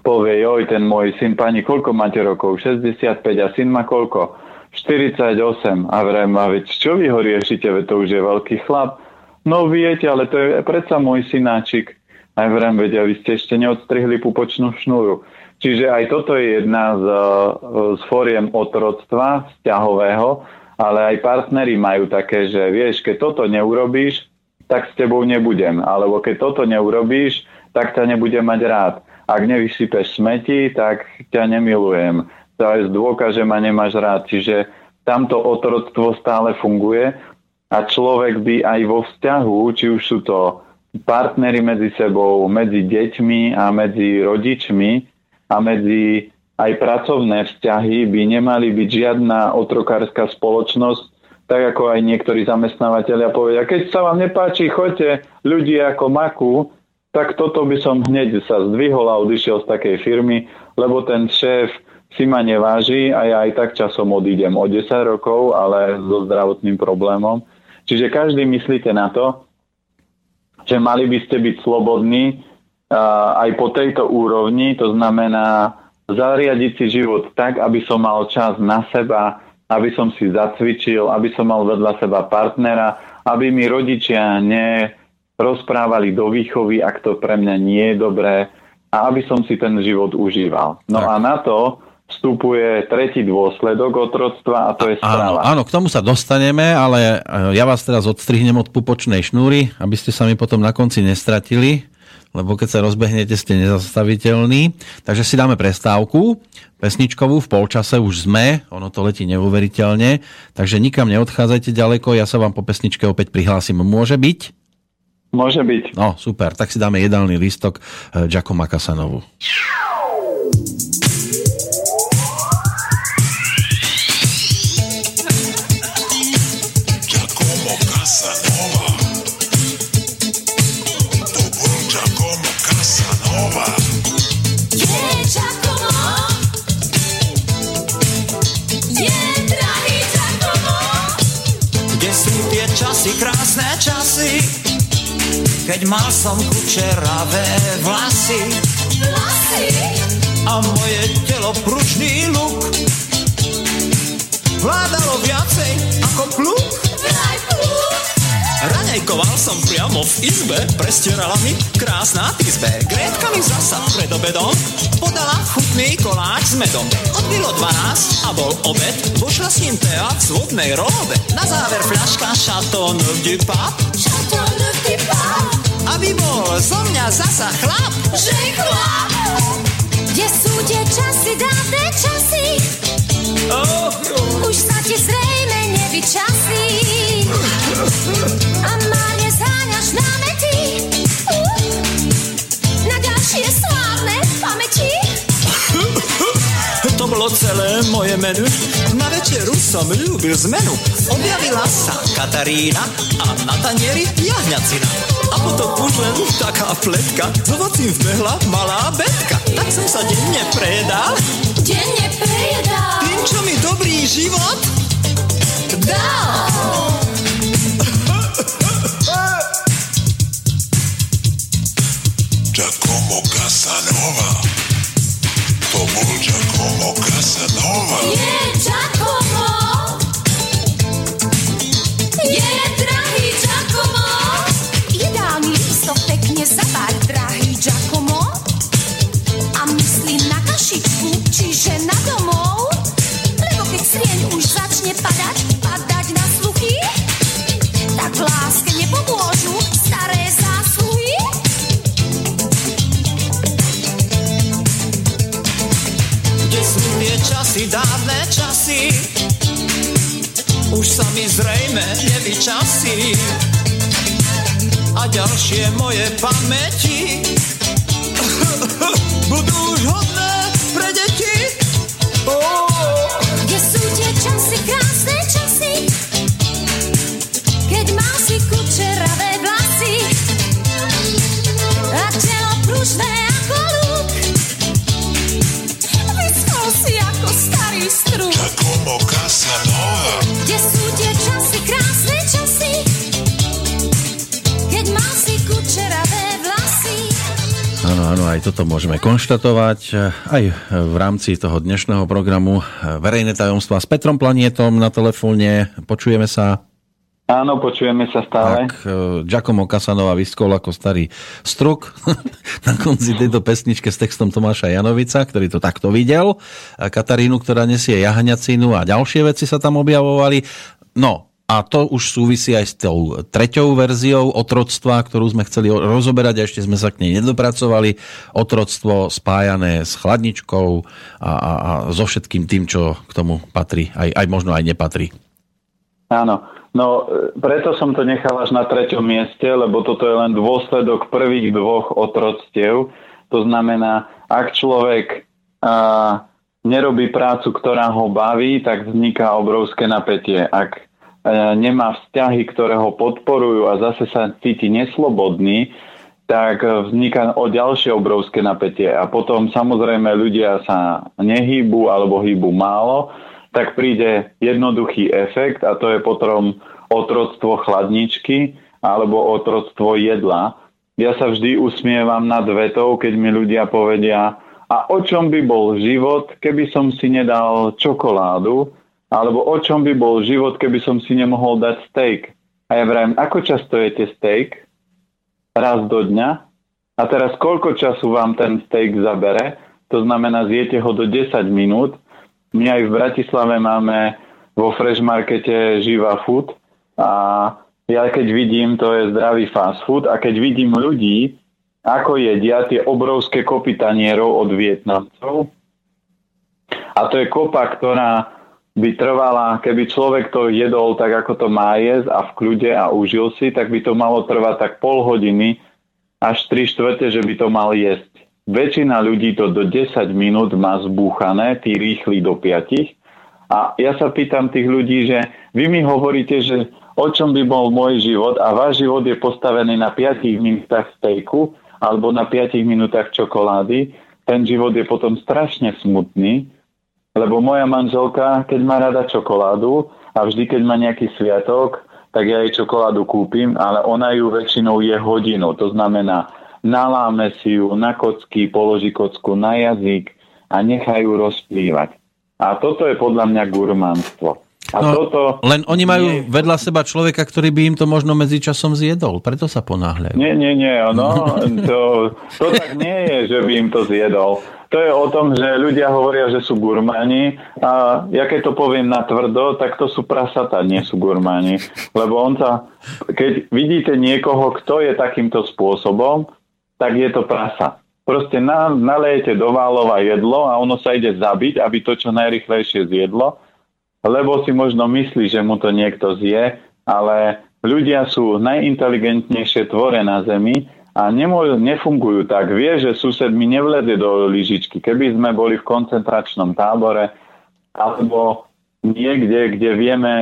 povie, joj, ten môj syn, pani, koľko máte rokov? 65. A syn má koľko? 48. A vrem, a veď čo vy ho riešite? Veď to už je veľký chlap. No viete, ale to je predsa môj synáčik. A vrem, veď, a vy ste ešte neodstrihli pupočnú šnúru. Čiže aj toto je jedna z foriem otroctva vzťahového, ale aj partneri majú také, že vieš, keď toto neurobíš, tak s tebou nebudem. Alebo keď toto neurobíš, tak ťa nebudem mať rád. Ak nevysypeš smeti, tak ťa nemilujem. To je zdôkaz, že ma nemáš rád. Čiže tamto otroctvo stále funguje a človek by aj vo vzťahu, či už sú to partneri medzi sebou, medzi deťmi a medzi rodičmi, a medzi aj pracovné vzťahy by nemali byť žiadna otrokárska spoločnosť, tak ako aj niektorí zamestnávateľia povedia, keď sa vám nepáči, choďte ľudia ako maku, tak toto by som hneď sa zdvihol a odišiel z takej firmy, lebo ten šéf si ma neváži a ja aj tak časom odídem o 10 rokov, ale so zdravotným problémom. Čiže každý myslíte na to, že mali by ste byť slobodní, aj po tejto úrovni, to znamená zariadiť si život tak, aby som mal čas na seba, aby som si zacvičil, aby som mal vedľa seba partnera, aby mi rodičia nerozprávali do výchovy, ak to pre mňa nie je dobré, a aby som si ten život užíval. No tak. A na to vstupuje tretí dôsledok otroctva, a to je strava. Áno, k tomu sa dostaneme, ale ja vás teraz odstrihnem od pupočnej šnúry, aby ste sa mi potom na konci nestratili, lebo keď sa rozbehnete, ste nezastaviteľní. Takže si dáme prestávku pesničkovú, v polčase už sme, ono to letí neuveriteľne, takže nikam neodchádzajte ďaleko, ja sa vám po pesničke opäť prihlásim. Môže byť? Môže byť. No, super, tak si dáme jedálny lístok Giacoma Casanovu. Krásne časy, keď mal som kučeravé vlasy a moje telo pružný luk vládalo viacej ako pluk. Raňajkoval som priamo v izbe, prestierala mi krásna tizbe. Grétka mi zasa pred obedom podala chutný koláč s medom. Odbilo 12 a bol obed, vošla s ním Téa v svobnej robe. Na záver fľaška Chateauneuf du Pape, aby bol zo mňa zasa chlap, že chlap. Kde sú tie časy, dávne časy? Oh, už sa ti zrejme nevyčasí a márne zháňaš námety na ďalšie slávne pamäti. To bolo celé moje menu, na večeru som ľúbil zmenu. Objavila sa Katarína a na tanieri jahňacina. A potom už len taká pletka, s ovocím vbehla malá Betka. Tak som sa denne prejedal tým, čo mi dobrý život dal. Giacomo Casanova, to bol Giacomo Casanova. Je Giacomo, je drahý Giacomo. Ideálny lístok pekne zavár, drahý Giacomo. A myslím na kašičku, čiže na domov. Lebo keď srieň už začne padať na sluchy, tak láske nepomôžu staré zásluhy. Časy, dávne časy, už sa mi zrejme nevyčasí a ďalšie moje pamäti budú už hodné pre deti. Kde sú tie časy, krásne časy, keď mal si kučeravé vlasy a telo pružné ako lúk. Si ako starý strúd. Giacomo Casanova. Kde sú tie časy, krásne časy, keď mal si kučeravé vlasy. Áno, aj toto môžeme konštatovať aj v rámci toho dnešného programu Verejné tajomstvá s Petrom Planietom na telefóne. Počujeme sa? Áno, počujeme sa stále. Tak, Giacomo Casanova vyskol ako starý struk na konci tejto pesničke s textom Tomáša Janovica, ktorý to takto videl. A Katarínu, ktorá nesie jahňacinu, a ďalšie veci sa tam objavovali. No, a to už súvisí aj s tou treťou verziou otroctva, ktorú sme chceli rozoberať a ešte sme sa k nej nedopracovali. Otroctvo spájané s chladničkou a so všetkým tým, čo k tomu patrí, aj možno aj nepatrí. Áno. No, preto som to nechal až na 3. mieste, lebo toto je len dôsledok prvých dvoch otroctiev. To znamená, ak človek nerobí prácu, ktorá ho baví, tak vzniká obrovské napätie. Ak nemá vzťahy, ktoré ho podporujú a zase sa cíti neslobodný, tak vzniká o ďalšie obrovské napätie. A potom samozrejme ľudia sa nehýbu alebo hýbu málo, tak príde jednoduchý efekt, a to je potom otroctvo chladničky alebo otroctvo jedla. Ja sa vždy usmievam nad vetou, keď mi ľudia povedia, A o čom by bol život, keby som si nedal čokoládu? Alebo o čom by bol život, keby som si nemohol dať steak? A ja vravím, ako často jete steak? Raz do dňa. A teraz koľko času vám ten steak zabere? To znamená, zjete ho do 10 minút. My aj v Bratislave máme vo Fresh Markete živá food a ja keď vidím, to je zdravý fast food, a keď vidím ľudí, ako jedia tie obrovské kopy tanierov od Vietnamcov, a to je kopa, ktorá by trvala, keby človek to jedol tak, ako to má jesť a v kľude a užil si, tak by to malo trvať tak pol hodiny až 3/4, že by to mal jesť. Väčšina ľudí to do 10 minút má zbúchané, tí rýchli do 5. A ja sa pýtam tých ľudí, že vy mi hovoríte, že o čom by bol môj život, a váš život je postavený na 5 minútach stejku alebo na 5 minútach čokolády. Ten život je potom strašne smutný, lebo moja manželka, keď má rada čokoládu a vždy, keď má nejaký sviatok, tak ja jej čokoládu kúpim, ale ona ju väčšinou je hodinu. To znamená, naláme si ju na kocky, položí kocku na jazyk a nechá ju rozplývať. A toto je podľa mňa gurmánstvo. A no, toto len oni majú vedľa seba človeka, ktorý by im to možno medzičasom zjedol. Preto sa ponáhľajú. Nie. Ono, to tak nie je, že by im to zjedol. To je o tom, že ľudia hovoria, že sú gurmáni, a ja keď to poviem natvrdo, tak to sú prasatá, nie sú gurmáni. Lebo keď vidíte niekoho, kto je takýmto spôsobom, tak je to prasa. Proste nalejete do válova jedlo a ono sa ide zabiť, aby to čo najrychlejšie zjedlo, lebo si možno myslí, že mu to niekto zje, ale ľudia sú najinteligentnejšie tvore na Zemi a nefungujú tak. Vie, že sused mi nevlezie do lyžičky. Keby sme boli v koncentračnom tábore alebo niekde, kde vieme,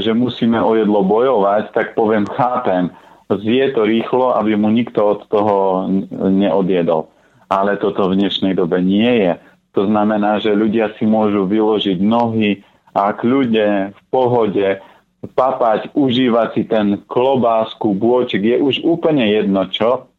že musíme o jedlo bojovať, tak poviem, chápem, zje to rýchlo, aby mu nikto od toho neodjedol. Ale toto v dnešnej dobe nie je. To znamená, že ľudia si môžu vyložiť nohy a kľudne, v pohode, papať, užívať si ten klobásku, bôčik, je už úplne jedno čo.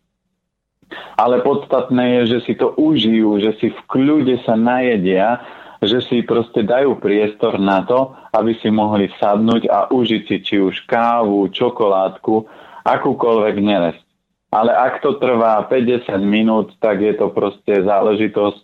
Ale podstatné je, že si to užijú, že si v kľude sa najedia, že si proste dajú priestor na to, aby si mohli sadnúť a užiť si či už kávu, čokoládku, akúkoľvek nerez. Ale ak to trvá 50 minút, tak je to proste záležitosť,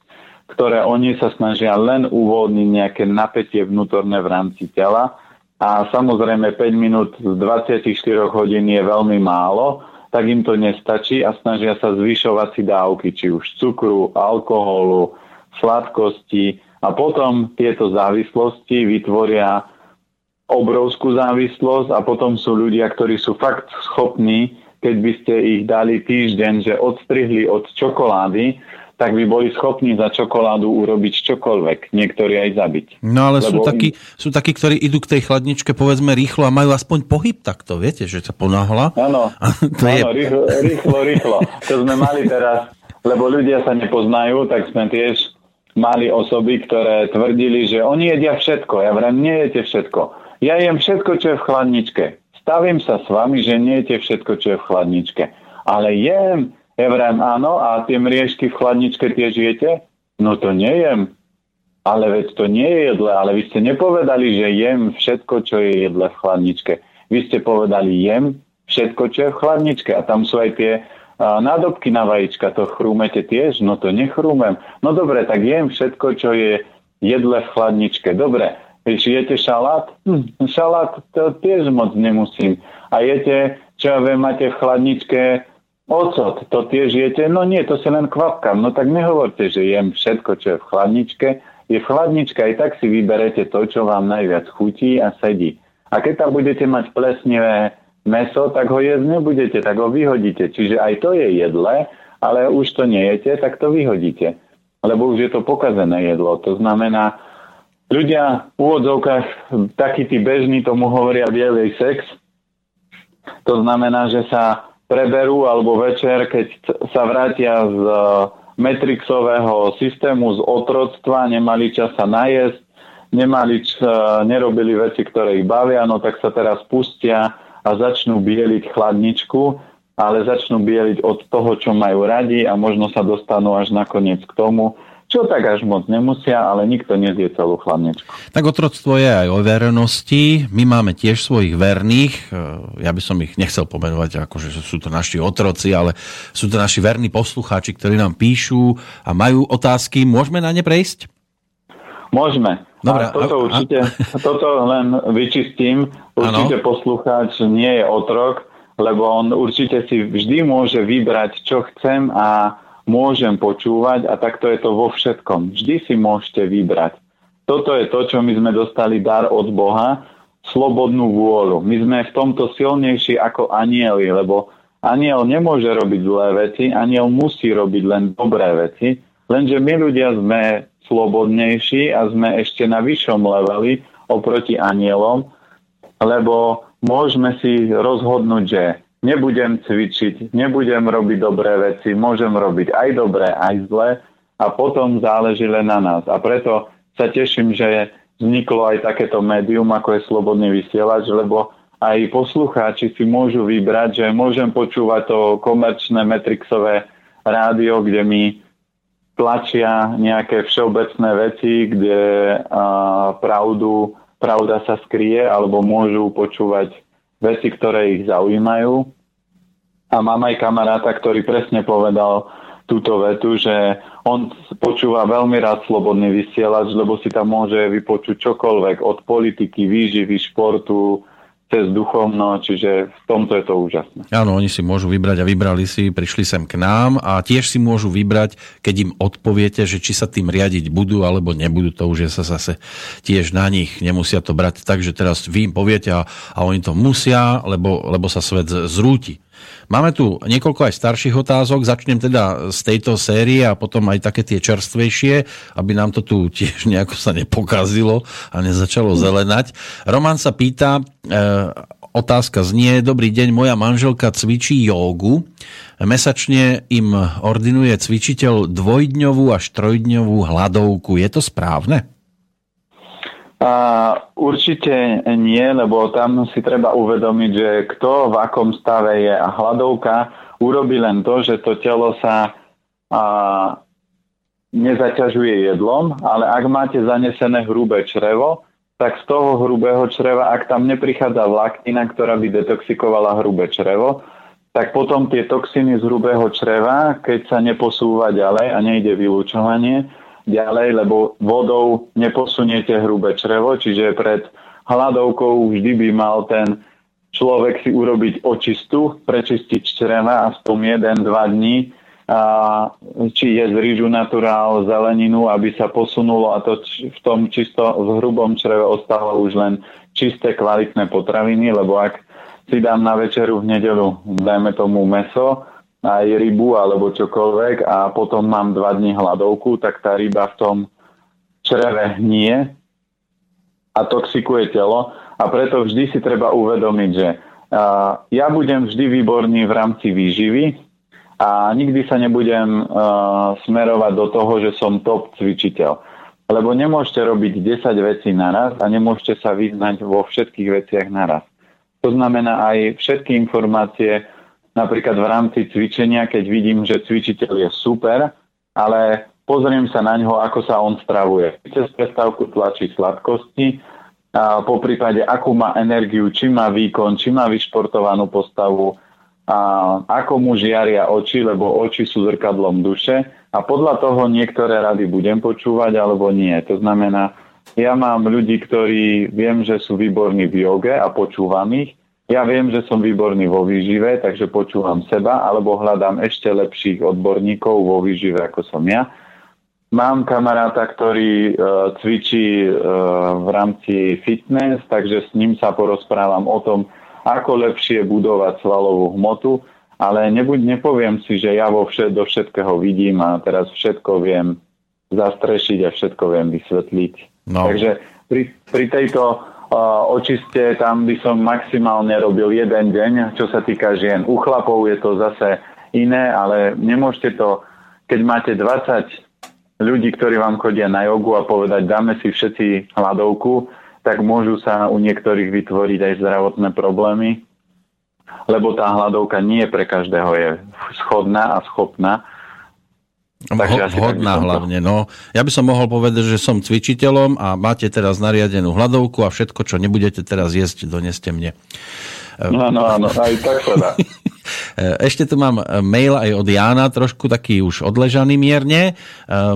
ktoré oni sa snažia len uvoľniť nejaké napätie vnútorné v rámci tela. A samozrejme 5 minút z 24 hodín je veľmi málo, tak im to nestačí a snažia sa zvyšovať si dávky, či už cukru, alkoholu, sladkosti. A potom tieto závislosti vytvoria obrovskú závislosť a potom sú ľudia, ktorí sú fakt schopní, keď by ste ich dali týždeň, že odstrihli od čokolády, tak by boli schopní za čokoládu urobiť čokoľvek, niektorí aj zabiť. No ale sú takí, ktorí idú k tej chladničke, povedzme, rýchlo a majú aspoň pohyb takto, viete, že sa ponáhla. Áno, rýchlo. To sme mali teraz, lebo ľudia sa nepoznajú, tak sme tiež mali osoby, ktoré tvrdili, že oni jedia všetko. Ja vrem, nejete všetko. Ja jem všetko, čo je v chladničke. Stavím sa s vami, že nejete všetko, čo je v chladničke. Ale jem. Ja vrem, áno, a tie mriežky v chladničke tiež jete? No to nejem. Ale veď to nie je jedle, ale vy ste nepovedali, že jem všetko, čo je jedle v chladničke. Vy ste povedali, jem všetko, čo je v chladničke. A tam sú aj tie nádobky na vajíčka, to chrúmete tiež? No to nechrúmem. No dobre, tak jem všetko, čo je jedle v chladničke. Dobre, jete šalát? Šalát to tiež moc nemusím. A jete, čo ja viem, máte v chladničke ocot, to tiež jete? No nie, to si len kvapkám. No tak nehovorte, že jem všetko, čo je v chladničke. Je v chladničke, aj tak si vyberete to, čo vám najviac chutí a sedí. A keď tam budete mať plesnivé mäso, tak ho jesť nebudete, tak ho vyhodíte. Čiže aj to je jedle, ale už to nejete, tak to vyhodíte. Lebo už je to pokazené jedlo. To znamená, ľudia v úvodzovkách, takí tí bežní, tomu hovoria bielý sex. To znamená, že sa preberú alebo večer, keď sa vrátia z matrixového systému, z otroctva, nemali čas sa najesť, nerobili veci, ktoré ich bavia, no tak sa teraz pustia a začnú bieliť chladničku, ale začnú bieliť od toho, čo majú radi a možno sa dostanú až nakoniec k tomu, Čo tak až moc nemusia, ale nikto nezje celú chladničku. Tak otroctvo je aj o vernosti. My máme tiež svojich verných. Ja by som ich nechcel pomenovať, akože sú to naši otroci, ale sú to naši verní poslucháči, ktorí nám píšu a majú otázky. Môžeme na ne prejsť? Môžeme. Dobre, toto len vyčistím. Určite ano. Poslucháč nie je otrok, lebo on určite si vždy môže vybrať, čo chcem a môžem počúvať a takto je to vo všetkom. Vždy si môžete vybrať. Toto je to, čo my sme dostali dar od Boha, slobodnú vôľu. My sme v tomto silnejší ako anieli, lebo aniel nemôže robiť zlé veci, aniel musí robiť len dobré veci, lenže my ľudia sme slobodnejší a sme ešte na vyššom leveli oproti anielom, lebo môžeme si rozhodnúť, že nebudem cvičiť, nebudem robiť dobré veci, môžem robiť aj dobré, aj zlé a potom záleží len na nás. A preto sa teším, že vzniklo aj takéto médium, ako je Slobodný vysielač, lebo aj poslucháči si môžu vybrať, že môžem počúvať to komerčné Matrixové rádio, kde mi tlačia nejaké všeobecné veci, kde pravda sa skrie, alebo môžu počúvať veci, ktoré ich zaujímajú. A mám aj kamaráta, ktorý presne povedal túto vetu, že on počúva veľmi rád Slobodný vysielač, lebo si tam môže vypočuť čokoľvek od politiky, výživy, športu, cez duchovno, čiže v tomto je to úžasné. Áno, oni si môžu vybrať a vybrali si, prišli sem k nám a tiež si môžu vybrať, keď im odpoviete, že či sa tým riadiť budú alebo nebudú, to už je sa zase tiež na nich, nemusia to brať tak, že teraz vy im poviete a oni to musia, lebo sa svet zrúti. Máme tu niekoľko aj starších otázok, začnem teda z tejto série a potom aj také tie čerstvejšie, aby nám to tu tiež nejako sa nepokazilo a nezačalo zelenať. Roman sa pýta, otázka znie, dobrý deň, moja manželka cvičí jógu, mesačne im ordinuje cvičiteľ 2-dňovú až 3-dňovú hladovku, je to správne? Určite nie, lebo tam si treba uvedomiť, že kto v akom stave je a hladovka urobí len to, že to telo sa nezaťažuje jedlom, ale ak máte zanesené hrubé črevo, tak z toho hrubého čreva, ak tam neprichádza vláknina, ktorá by detoxikovala hrubé črevo, tak potom tie toxiny z hrubého čreva, keď sa neposúva ďalej a nejde vylúčovanie, ďalej, lebo vodou neposuniete hrubé črevo, čiže pred hladovkou vždy by mal ten človek si urobiť očistu, prečistiť čreva aspoň 1-2 dní, či je z rýžu naturál, zeleninu, aby sa posunulo a to v tom čisto v hrubom čreve ostalo už len čisté kvalitné potraviny, lebo ak si dám na večeru v nedeľu, dajme tomu mäso, aj rybu alebo čokoľvek a potom mám 2 dní hladovku, tak tá ryba v tom čreve hnie a toxikuje telo a preto vždy si treba uvedomiť, že ja budem vždy výborný v rámci výživy a nikdy sa nebudem smerovať do toho, že som top cvičiteľ. Lebo nemôžete robiť 10 vecí naraz a nemôžete sa vyznať vo všetkých veciach naraz. To znamená aj všetky informácie, napríklad v rámci cvičenia, keď vidím, že cvičiteľ je super, ale pozriem sa na ňoho, ako sa on stravuje. Cez prestávku tlačí sladkosti, a po prípade, akú má energiu, či má výkon, či má vyšportovanú postavu, a ako mu žiaria oči, lebo oči sú zrkadlom duše a podľa toho niektoré rady budem počúvať alebo nie. To znamená, ja mám ľudí, ktorí viem, že sú výborní v joge a počúvam ich. Ja viem, že som výborný vo výžive, takže počúvam seba, alebo hľadám ešte lepších odborníkov vo výžive, ako som ja. Mám kamaráta, ktorý cvičí v rámci fitness, takže s ním sa porozprávam o tom, ako lepšie budovať svalovú hmotu, ale nepoviem si, že ja do všetkého vidím a teraz všetko viem zastrešiť a všetko viem vysvetliť. No. Takže pri tejto očiste, tam by som maximálne robil 1 deň, čo sa týka žien. U chlapov je to zase iné, ale nemôžete to, keď máte 20 ľudí, ktorí vám chodia na jogu a povedať, dáme si všetci hladovku, tak môžu sa u niektorých vytvoriť aj zdravotné problémy, lebo tá hladovka nie pre každého je schodná a schopná. Hodná hlavne, no. Ja by som mohol povedať, že som cvičiteľom a máte teraz nariadenú hladovku a všetko, čo nebudete teraz jesť, doneste mne. No, aj tak sa dá. Ešte tu mám mail aj od Jána, trošku taký už odležaný mierne.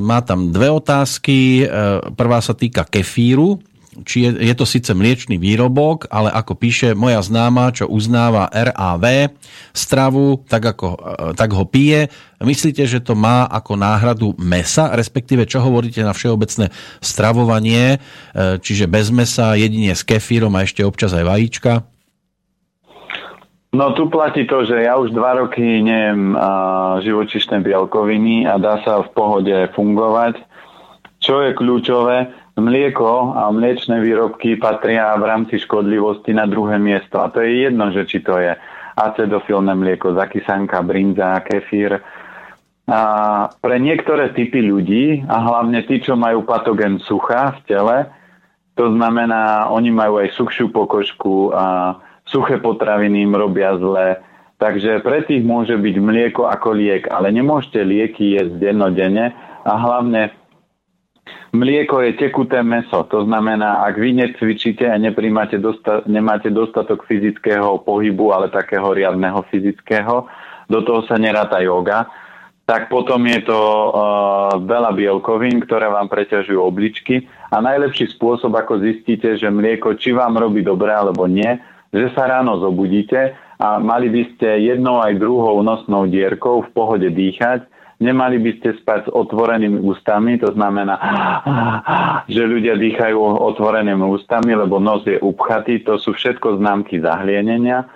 Má tam dve otázky. Prvá sa týka kefíru. Či je to síce mliečný výrobok, ale ako píše moja známa, čo uznáva RAV stravu, tak ho pije. Myslíte, že to má ako náhradu mesa? Respektíve, čo hovoríte na všeobecné stravovanie? Čiže bez mesa, jedine s kefírom a ešte občas aj vajíčka? No tu platí to, že ja už 2 roky nejem živočíšne bielkoviny a dá sa v pohode fungovať. Čo je kľúčové, mlieko a mliečne výrobky patria v rámci škodlivosti na druhé miesto. A to je jedno, že či to je acetofilné mlieko, zakysanka, brinza, kefír. A pre niektoré typy ľudí, a hlavne tí, čo majú patogen sucha v tele, to znamená, oni majú aj suchšiu pokožku a suché potraviny im robia zle, takže pre tých môže byť mlieko ako liek, ale nemôžete lieky jesť dennodenne a hlavne mlieko je tekuté mäso, to znamená, ak vy necvičíte a nemáte dostatok fyzického pohybu, ale takého riadneho fyzického, do toho sa neráta joga, tak potom je to veľa bielkovín, ktoré vám preťažujú obličky a najlepší spôsob, ako zistíte, že mlieko či vám robí dobre alebo nie, že sa ráno zobudíte a mali by ste jednou aj druhou nosnou dierkou v pohode dýchať. Nemali by ste spať s otvorenými ústami, to znamená, že ľudia dýchajú otvorenými ústami, lebo nos je upchatý, to sú všetko známky zahlienenia.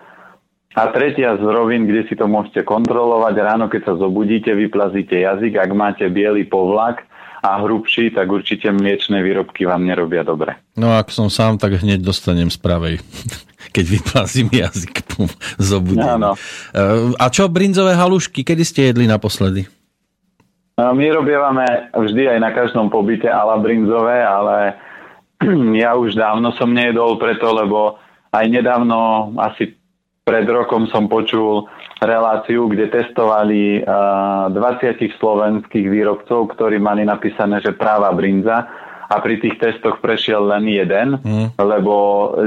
A tretia z rovín, kde si to môžete kontrolovať, ráno keď sa zobudíte, vyplazíte jazyk, ak máte biely povlak a hrubší, tak určite mliečne výrobky vám nerobia dobre. No ak som sám, tak hneď dostanem z pravej. Keď vyplazím jazyk, pum, zobudím. Áno. A čo brinzové halušky? Kedy ste jedli naposledy? My robievame vždy aj na každom pobyte ala brinzové, ale ja už dávno som nejedol preto, lebo aj nedávno, asi pred rokom som počul reláciu, kde testovali 20 slovenských výrobcov, ktorí mali napísané, že práva brinza. A pri tých testoch prešiel len jeden, lebo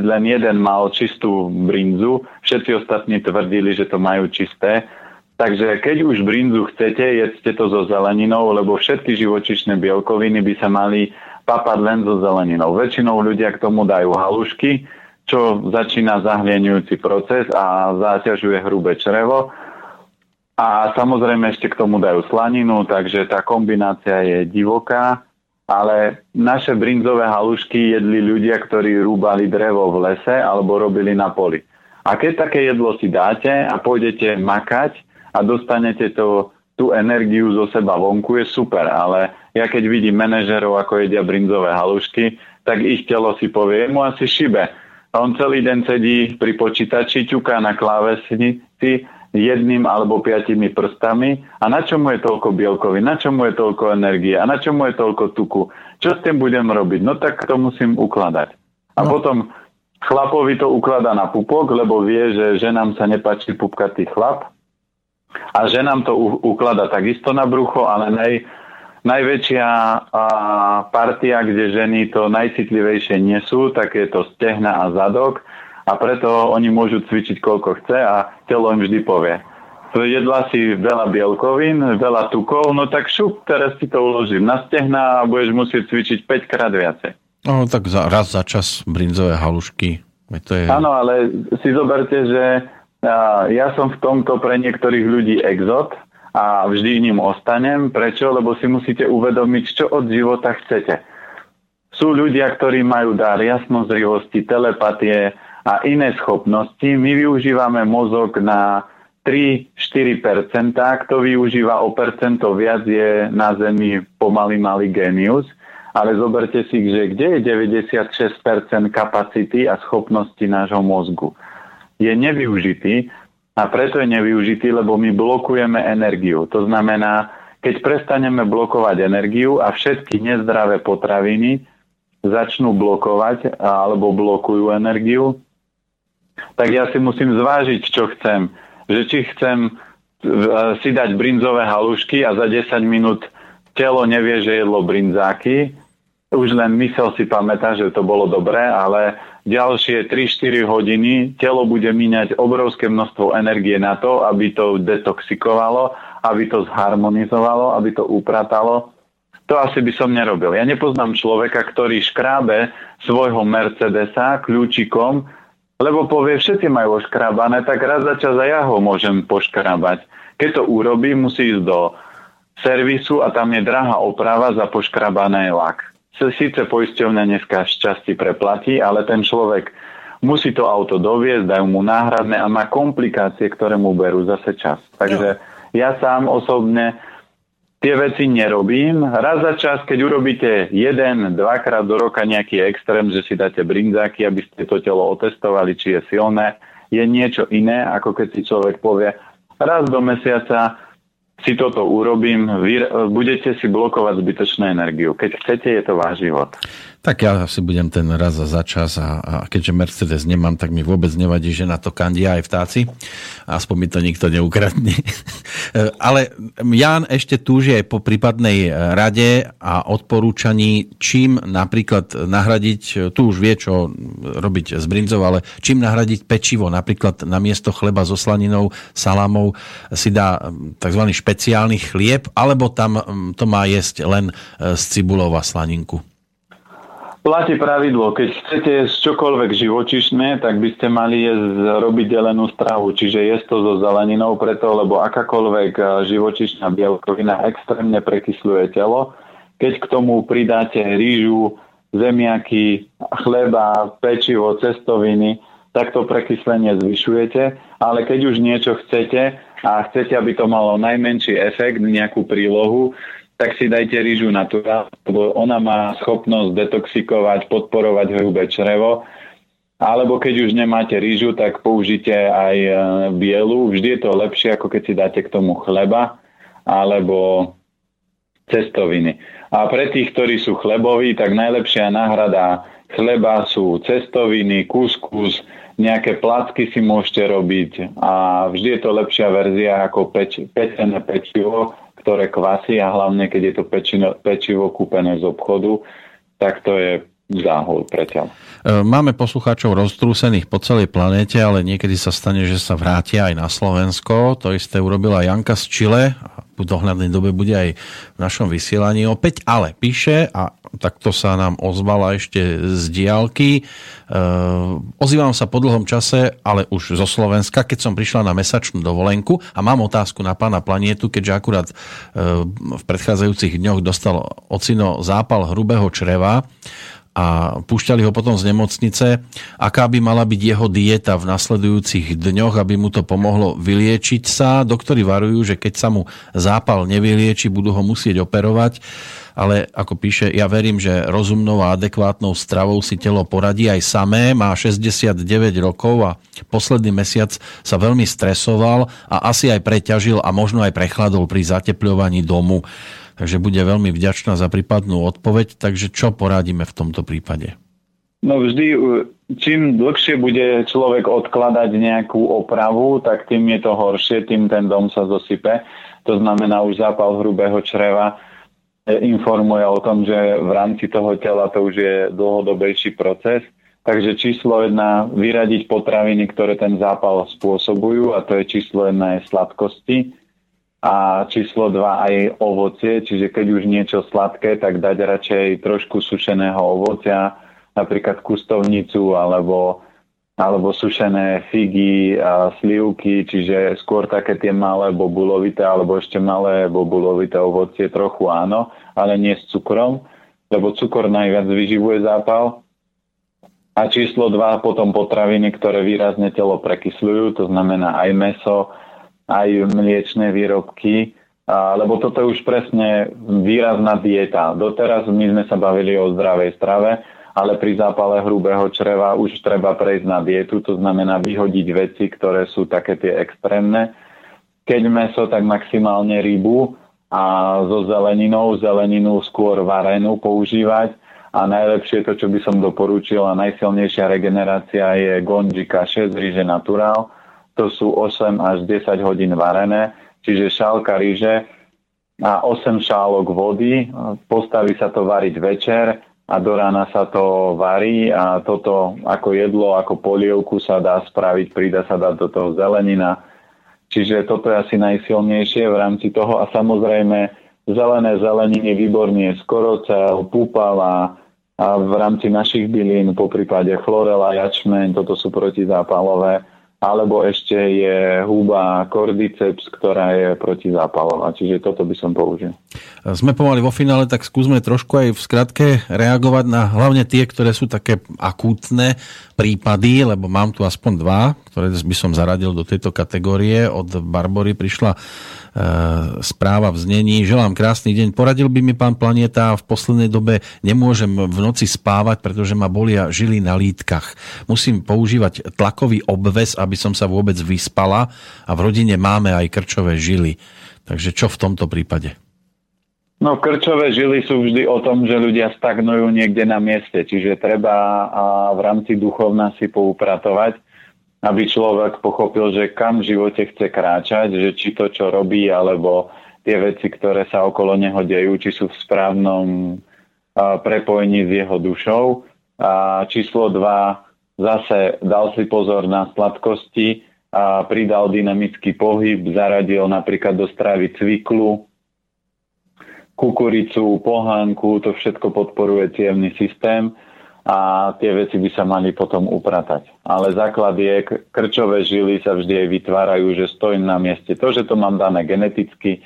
len jeden mal čistú brinzu. Všetci ostatní tvrdili, že to majú čisté. Takže keď už brinzu chcete, jedzte to so zeleninou, lebo všetky živočíšne bielkoviny by sa mali papať len so zeleninou. Väčšinou ľudia k tomu dajú halušky, čo začína zahlienujúci proces a zaťažuje hrubé črevo. A samozrejme ešte k tomu dajú slaninu, takže tá kombinácia je divoká. Ale naše brinzové halušky jedli ľudia, ktorí rúbali drevo v lese alebo robili na poli. A keď také jedlo si dáte a pôjdete makať a dostanete tú energiu zo seba vonku, je super. Ale ja keď vidím manažerov, ako jedia brinzové halušky, tak ich telo si povie, mu asi šibe. A on celý deň sedí pri počítači, ťuká na klávesnici jedným alebo 5 prstami a na čo mu je toľko bielkovín, na čo mu je toľko energie a na čo mu je toľko tuku. Čo s tým budem robiť? No tak to musím ukladať. A potom chlapovi to ukladá na pupok, lebo vie, že ženám sa nepáči pupkatý chlap a ženám to ukladá takisto na brucho, ale najväčšia partia, kde ženy to najcitlivejšie nesú, tak je to stehna a zadok. A preto oni môžu cvičiť koľko chce a telo im vždy povie. Jedla si veľa bielkovín, veľa tukov, no tak šup, teraz si to uložím na stehná a budeš musieť cvičiť 5 krát viacej. No tak raz za čas brinzové halušky. Áno, ale si zoberte, že ja som v tomto pre niektorých ľudí exot a vždy ním ostanem. Prečo? Lebo si musíte uvedomiť, čo od života chcete. Sú ľudia, ktorí majú dar jasnozrivosti, telepatie a iné schopnosti. My využívame mozog na 3-4%. Kto využíva o percento viac, je na Zemi pomaly malý génius. Ale zoberte si, že kde je 96% kapacity a schopnosti nášho mozgu. Je nevyužitý a preto je nevyužitý, lebo my blokujeme energiu. To znamená, keď prestaneme blokovať energiu a všetky nezdravé potraviny začnú blokovať alebo blokujú energiu, tak ja si musím zvážiť, čo chcem. Že či chcem si dať brinzové halušky a za 10 minút telo nevie, že jedlo brinzáky. Už len mysel si pamätá, že to bolo dobré, ale ďalšie 3-4 hodiny telo bude míňať obrovské množstvo energie na to, aby to detoxikovalo, aby to zharmonizovalo, aby to upratalo. To asi by som nerobil. Ja nepoznám človeka, ktorý škrábe svojho Mercedesa kľúčikom, lebo povie, všetci majú oškrábané, tak raz za čas aj ja ho môžem poškrábať. Keď to urobí, musí ísť do servisu a tam je drahá oprava za poškrabaný lak. Sice poisťovňa dneska šťastie preplatí, ale ten človek musí to auto doviezť, dajú mu náhradné a má komplikácie, ktoré mu berú zase čas. Takže ja sám osobne tie veci nerobím. Raz za čas, keď urobíte 1-2 krát do roka nejaký extrém, že si dáte brinzáky, aby ste to telo otestovali, či je silné, je niečo iné, ako keď si človek povie, raz do mesiaca si toto urobím, budete si blokovať zbytočnú energiu. Keď chcete, je to váš život. Tak ja si budem ten raz za čas a keďže Mercedes nemám, tak mi vôbec nevadí, že na to kandia aj vtáci. Aspoň mi to nikto neukradne. Ale Ján ešte túži aj po prípadnej rade a odporúčaní, čím napríklad nahradiť, tu už vie, čo robiť s brinzou, ale čím nahradiť pečivo. Napríklad namiesto chleba so slaninou, salámou si dá tzv. Špeciálny chlieb, alebo tam to má jesť len z cibulov a slaninku. Platí pravidlo, keď chcete jesť čokoľvek živočišné, tak by ste mali robiť zelenú stravu, čiže jesť to so zeleninou preto, lebo akákoľvek živočišná bielkovina extrémne prekysľuje telo. Keď k tomu pridáte rýžu, zemiaky, chleba, pečivo, cestoviny, tak to prekyslenie zvyšujete, ale keď už niečo chcete a chcete, aby to malo najmenší efekt, nejakú prílohu, tak si dajte rýžu naturálnu, lebo ona má schopnosť detoxikovať, podporovať hrubé črevo. Alebo keď už nemáte rýžu, tak použite aj bielu. Vždy je to lepšie, ako keď si dáte k tomu chleba alebo cestoviny. A pre tých, ktorí sú chleboví, tak najlepšia náhrada chleba sú cestoviny, kuskus, nejaké placky si môžete robiť. A vždy je to lepšia verzia ako pečené pečivo, ktoré kvasí, a hlavne, keď je to pečivo kúpené z obchodu, tak to je záhul pre telo. Máme poslucháčov roztrúsených po celej planéte, ale niekedy sa stane, že sa vrátia aj na Slovensko. To isté urobila Janka z Čile. V dohľadnej dobe bude aj v našom vysielaní opäť, ale píše, a takto sa nám ozvala ešte z diaľky. Ozývam sa po dlhom čase, ale už zo Slovenska, keď som prišla na mesačnú dovolenku, a mám otázku na pána Planietu, keďže akurát v predchádzajúcich dňoch dostal ocino zápal hrubého čreva a púšťali ho potom z nemocnice. Aká by mala byť jeho dieta v nasledujúcich dňoch, aby mu to pomohlo vyliečiť sa? Doktori varujú, že keď sa mu zápal nevylieči, budú ho musieť operovať. Ale ako píše, ja verím, že rozumnou a adekvátnou stravou si telo poradí aj samé. Má 69 rokov a posledný mesiac sa veľmi stresoval a asi aj preťažil a možno aj prechladol pri zatepľovaní domu. Takže bude veľmi vďačná za prípadnú odpoveď. Takže čo poradíme v tomto prípade? No vždy, čím dlhšie bude človek odkladať nejakú opravu, tak tým je to horšie, tým ten dom sa zosype. To znamená, už zápal hrubého čreva informuje o tom, že v rámci toho tela to už je dlhodobejší proces. Takže číslo 1, vyradiť potraviny, ktoré ten zápal spôsobujú, a to je číslo 1 je sladkosti. A číslo 2 aj ovocie, čiže keď už niečo sladké, tak dať radšej trošku sušeného ovocia, napríklad kustovnicu alebo sušené figy a slivky, čiže skôr také tie malé bobulovité alebo ešte malé bobulovité ovocie, trochu áno, ale nie s cukrom, lebo cukor najviac vyživuje zápal. A číslo 2 potom potraviny, ktoré výrazne telo prekysľujú, to znamená aj mäso, aj mliečne výrobky, lebo toto je už presne výrazná dieta. Doteraz my sme sa bavili o zdravej strave, ale pri zápale hrubého čreva už treba prejsť na dietu, to znamená vyhodiť veci, ktoré sú také tie extrémne. Keď mäso, tak maximálne rybu a so zeleninou, zeleninu skôr varenú používať. A najlepšie to, čo by som doporučil, a najsilnejšia regenerácia je gonji kaše z ríže naturál. To sú 8 až 10 hodín varené čiže šálka ryže a 8 šálok vody. Postaví sa to variť večer a do rána sa to varí a toto ako jedlo, ako polievku sa dá spraviť, pridá sa dať do toho zelenina. Čiže toto je asi najsilnejšie v rámci toho a samozrejme zelené zeleniny výborne, skorocel, púpala a v rámci našich bylín po prípade chlorela, jačmeň, toto sú protizápalové, alebo ešte je húba Cordyceps, ktorá je protizápalová. Čiže toto by som použil. Sme pomaly vo finále, tak skúsme trošku aj v skratke reagovať na hlavne tie, ktoré sú také akútne prípady, lebo mám tu aspoň dva, ktoré by som zaradil do tejto kategórie. Od Barbory prišla správa v znení: želám krásny deň, poradil by mi pán Planieta, v poslednej dobe nemôžem v noci spávať, pretože ma bolia žily na lítkach. Musím používať tlakový obväz, aby som sa vôbec vyspala a v rodine máme aj krčové žily. Takže čo v tomto prípade? No, krčové žily sú vždy o tom, že ľudia stagnujú niekde na mieste, čiže treba v rámci duchovna si poupratovať, aby človek pochopil, že kam v živote chce kráčať, že či to, čo robí, alebo tie veci, ktoré sa okolo neho dejú, či sú v správnom prepojení s jeho dušou. A číslo 2, zase dal si pozor na sladkosti, a pridal dynamický pohyb, zaradil napríklad do stravy cviklu, kukuricu, pohánku, to všetko podporuje cievny systém. A tie veci by sa mali potom upratať. Ale základ je, krčové žily sa vždy vytvárajú, že stojím na mieste. To, že to mám dané geneticky,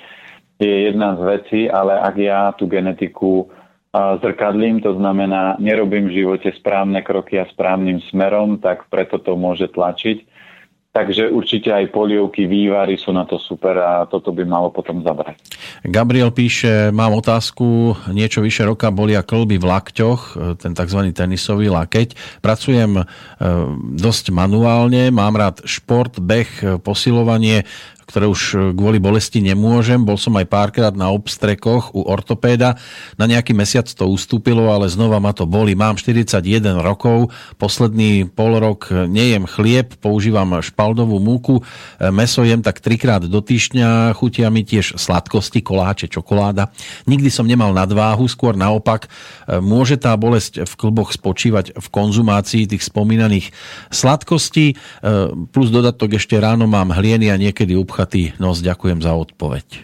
je jedna z vecí, ale ak ja tú genetiku zrkadlím, to znamená, nerobím v živote správne kroky a správnym smerom, tak preto to môže tlačiť. Takže určite aj polievky, vývary sú na to super a toto by malo potom zabrať. Gabriel píše: mám otázku, niečo vyše roka bolia kĺby v lakťoch, ten tzv. Tenisový lakeť. Pracujem dosť manuálne, mám rád šport, beh, posilovanie, ktoré už kvôli bolesti nemôžem. Bol som aj párkrát na obstrekoch u ortopéda. Na nejaký mesiac to ustúpilo, ale znova ma to boli. Mám 41 rokov, posledný pol rok nejem chlieb, používam špaldovú múku, mäso jem tak 3-krát do týždňa, chutia mi tiež sladkosti, koláče, čokoláda. Nikdy som nemal nadváhu, skôr naopak. Môže tá bolesť v kĺboch spočívať v konzumácii tých spomínaných sladkostí? Plus dodatok ešte ráno mám hlieny a niekedy upchám nos. Ďakujem za odpoveď.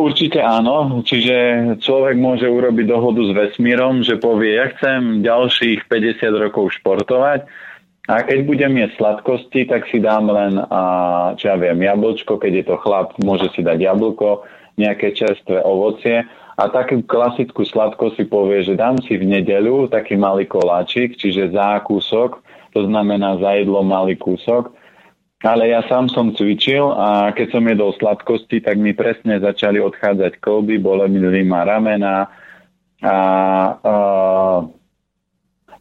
Určite áno. Čiže človek môže urobiť dohodu s vesmírom, že povie, ja chcem ďalších 50 rokov športovať a keď budem jesť sladkosti, tak si dám len, čo ja viem, jablčko, keď je to chlap, môže si dať jablko, nejaké čerstvé ovocie a takú klasickú sladkosť si povie, že dám si v nedeľu taký malý koláčik, čiže za kúsok, to znamená za jedlo malý kúsok. Ale ja sám som cvičil a keď som jedol sladkosti, tak mi presne začali odchádzať kĺby, boleli ma ramena a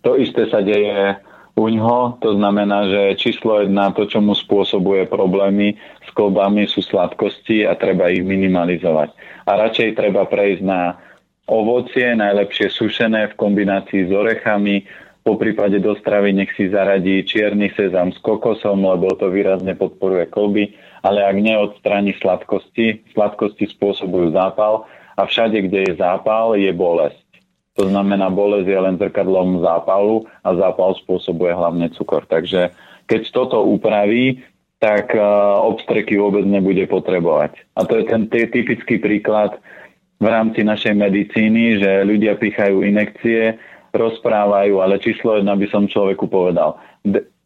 to isté sa deje u ňoho. To znamená, že číslo 1, to, čo mu spôsobuje problémy s kĺbami, sú sladkosti a treba ich minimalizovať. A radšej treba prejsť na ovocie, najlepšie sušené v kombinácii s orechami. Po prípade do stravy nech si zaradí čierny sezam s kokosom, lebo to výrazne podporuje kĺby, ale ak neodstráni sladkosti spôsobujú zápal a všade, kde je zápal, je bolesť. To znamená, bolesť je len zrkadlom zápalu a zápal spôsobuje hlavne cukor. Takže keď toto upraví, tak obstreky vôbec nebude potrebovať. A to je ten typický príklad v rámci našej medicíny, že ľudia pýchajú inekcie, rozprávajú, ale číslo 1 by som človeku povedal.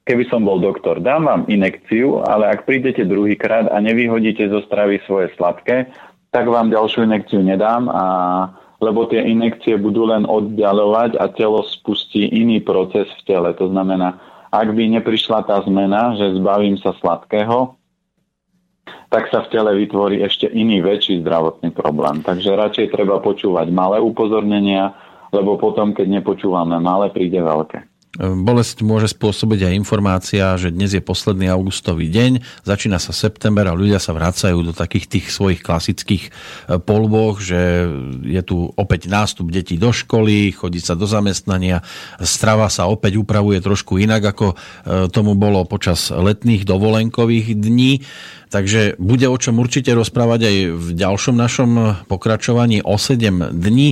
Keby som bol doktor, dám vám inekciu, ale ak prídete druhýkrát a nevyhodíte zo stravy svoje sladké, tak vám ďalšiu inekciu nedám, lebo tie inekcie budú len oddialovať a telo spustí iný proces v tele. To znamená, ak by neprišla tá zmena, že zbavím sa sladkého, tak sa v tele vytvorí ešte iný väčší zdravotný problém. Takže radšej treba počúvať malé upozornenia, lebo potom, keď nepočúvame malé, príde veľké. Bolesť môže spôsobiť aj informácia, že dnes je posledný augustový deň, začína sa september a ľudia sa vracajú do takých tých svojich klasických polôh, že je tu opäť nástup detí do školy, chodí sa do zamestnania, strava sa opäť upravuje trošku inak, ako tomu bolo počas letných dovolenkových dní. Takže bude o čom určite rozprávať aj v ďalšom našom pokračovaní o 7 dní.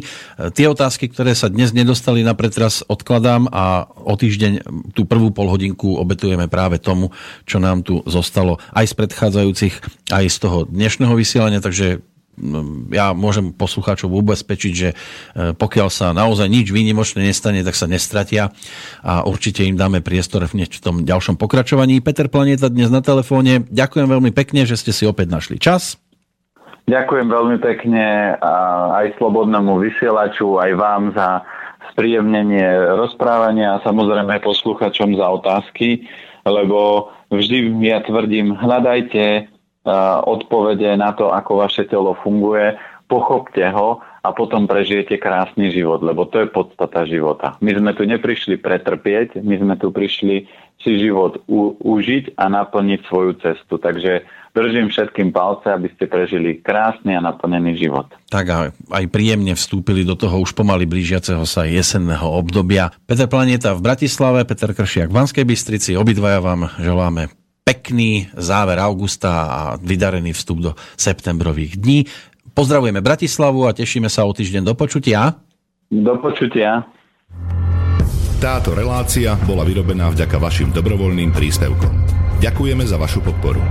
Tie otázky, ktoré sa dnes nedostali na pretras, odkladám a o týždeň tú prvú polhodinku obetujeme práve tomu, čo nám tu zostalo aj z predchádzajúcich, aj z toho dnešného vysielania, takže ja môžem poslucháčov ubezpečiť, že pokiaľ sa naozaj nič výnimočné nestane, tak sa nestratia a určite im dáme priestor v tom ďalšom pokračovaní. Peter Planieta dnes na telefóne. Ďakujem veľmi pekne, že ste si opäť našli čas. Ďakujem veľmi pekne aj Slobodnému vysielaču, aj vám za spríjemnenie rozprávania a samozrejme posluchačom za otázky, lebo vždy ja tvrdím, hľadajte odpovede na to, ako vaše telo funguje, pochopte ho a potom prežijete krásny život, lebo to je podstata života. My sme tu neprišli pretrpieť, my sme tu prišli si život užiť a naplniť svoju cestu. Takže držím všetkým palce, aby ste prežili krásny a naplnený život. Tak a aj príjemne vstúpili do toho už pomaly blížiaceho sa jesenného obdobia. Peter Planieta v Bratislave, Peter Kršiak v Banskej Bystrici, obidvaja vám želáme pekný záver augusta a vydarený vstup do septembrových dní. Pozdravujeme Bratislavu a tešíme sa o týždeň. Do počutia. Do počutia. Táto relácia bola vyrobená vďaka vašim dobrovoľným príspevkom. Ďakujeme za vašu podporu.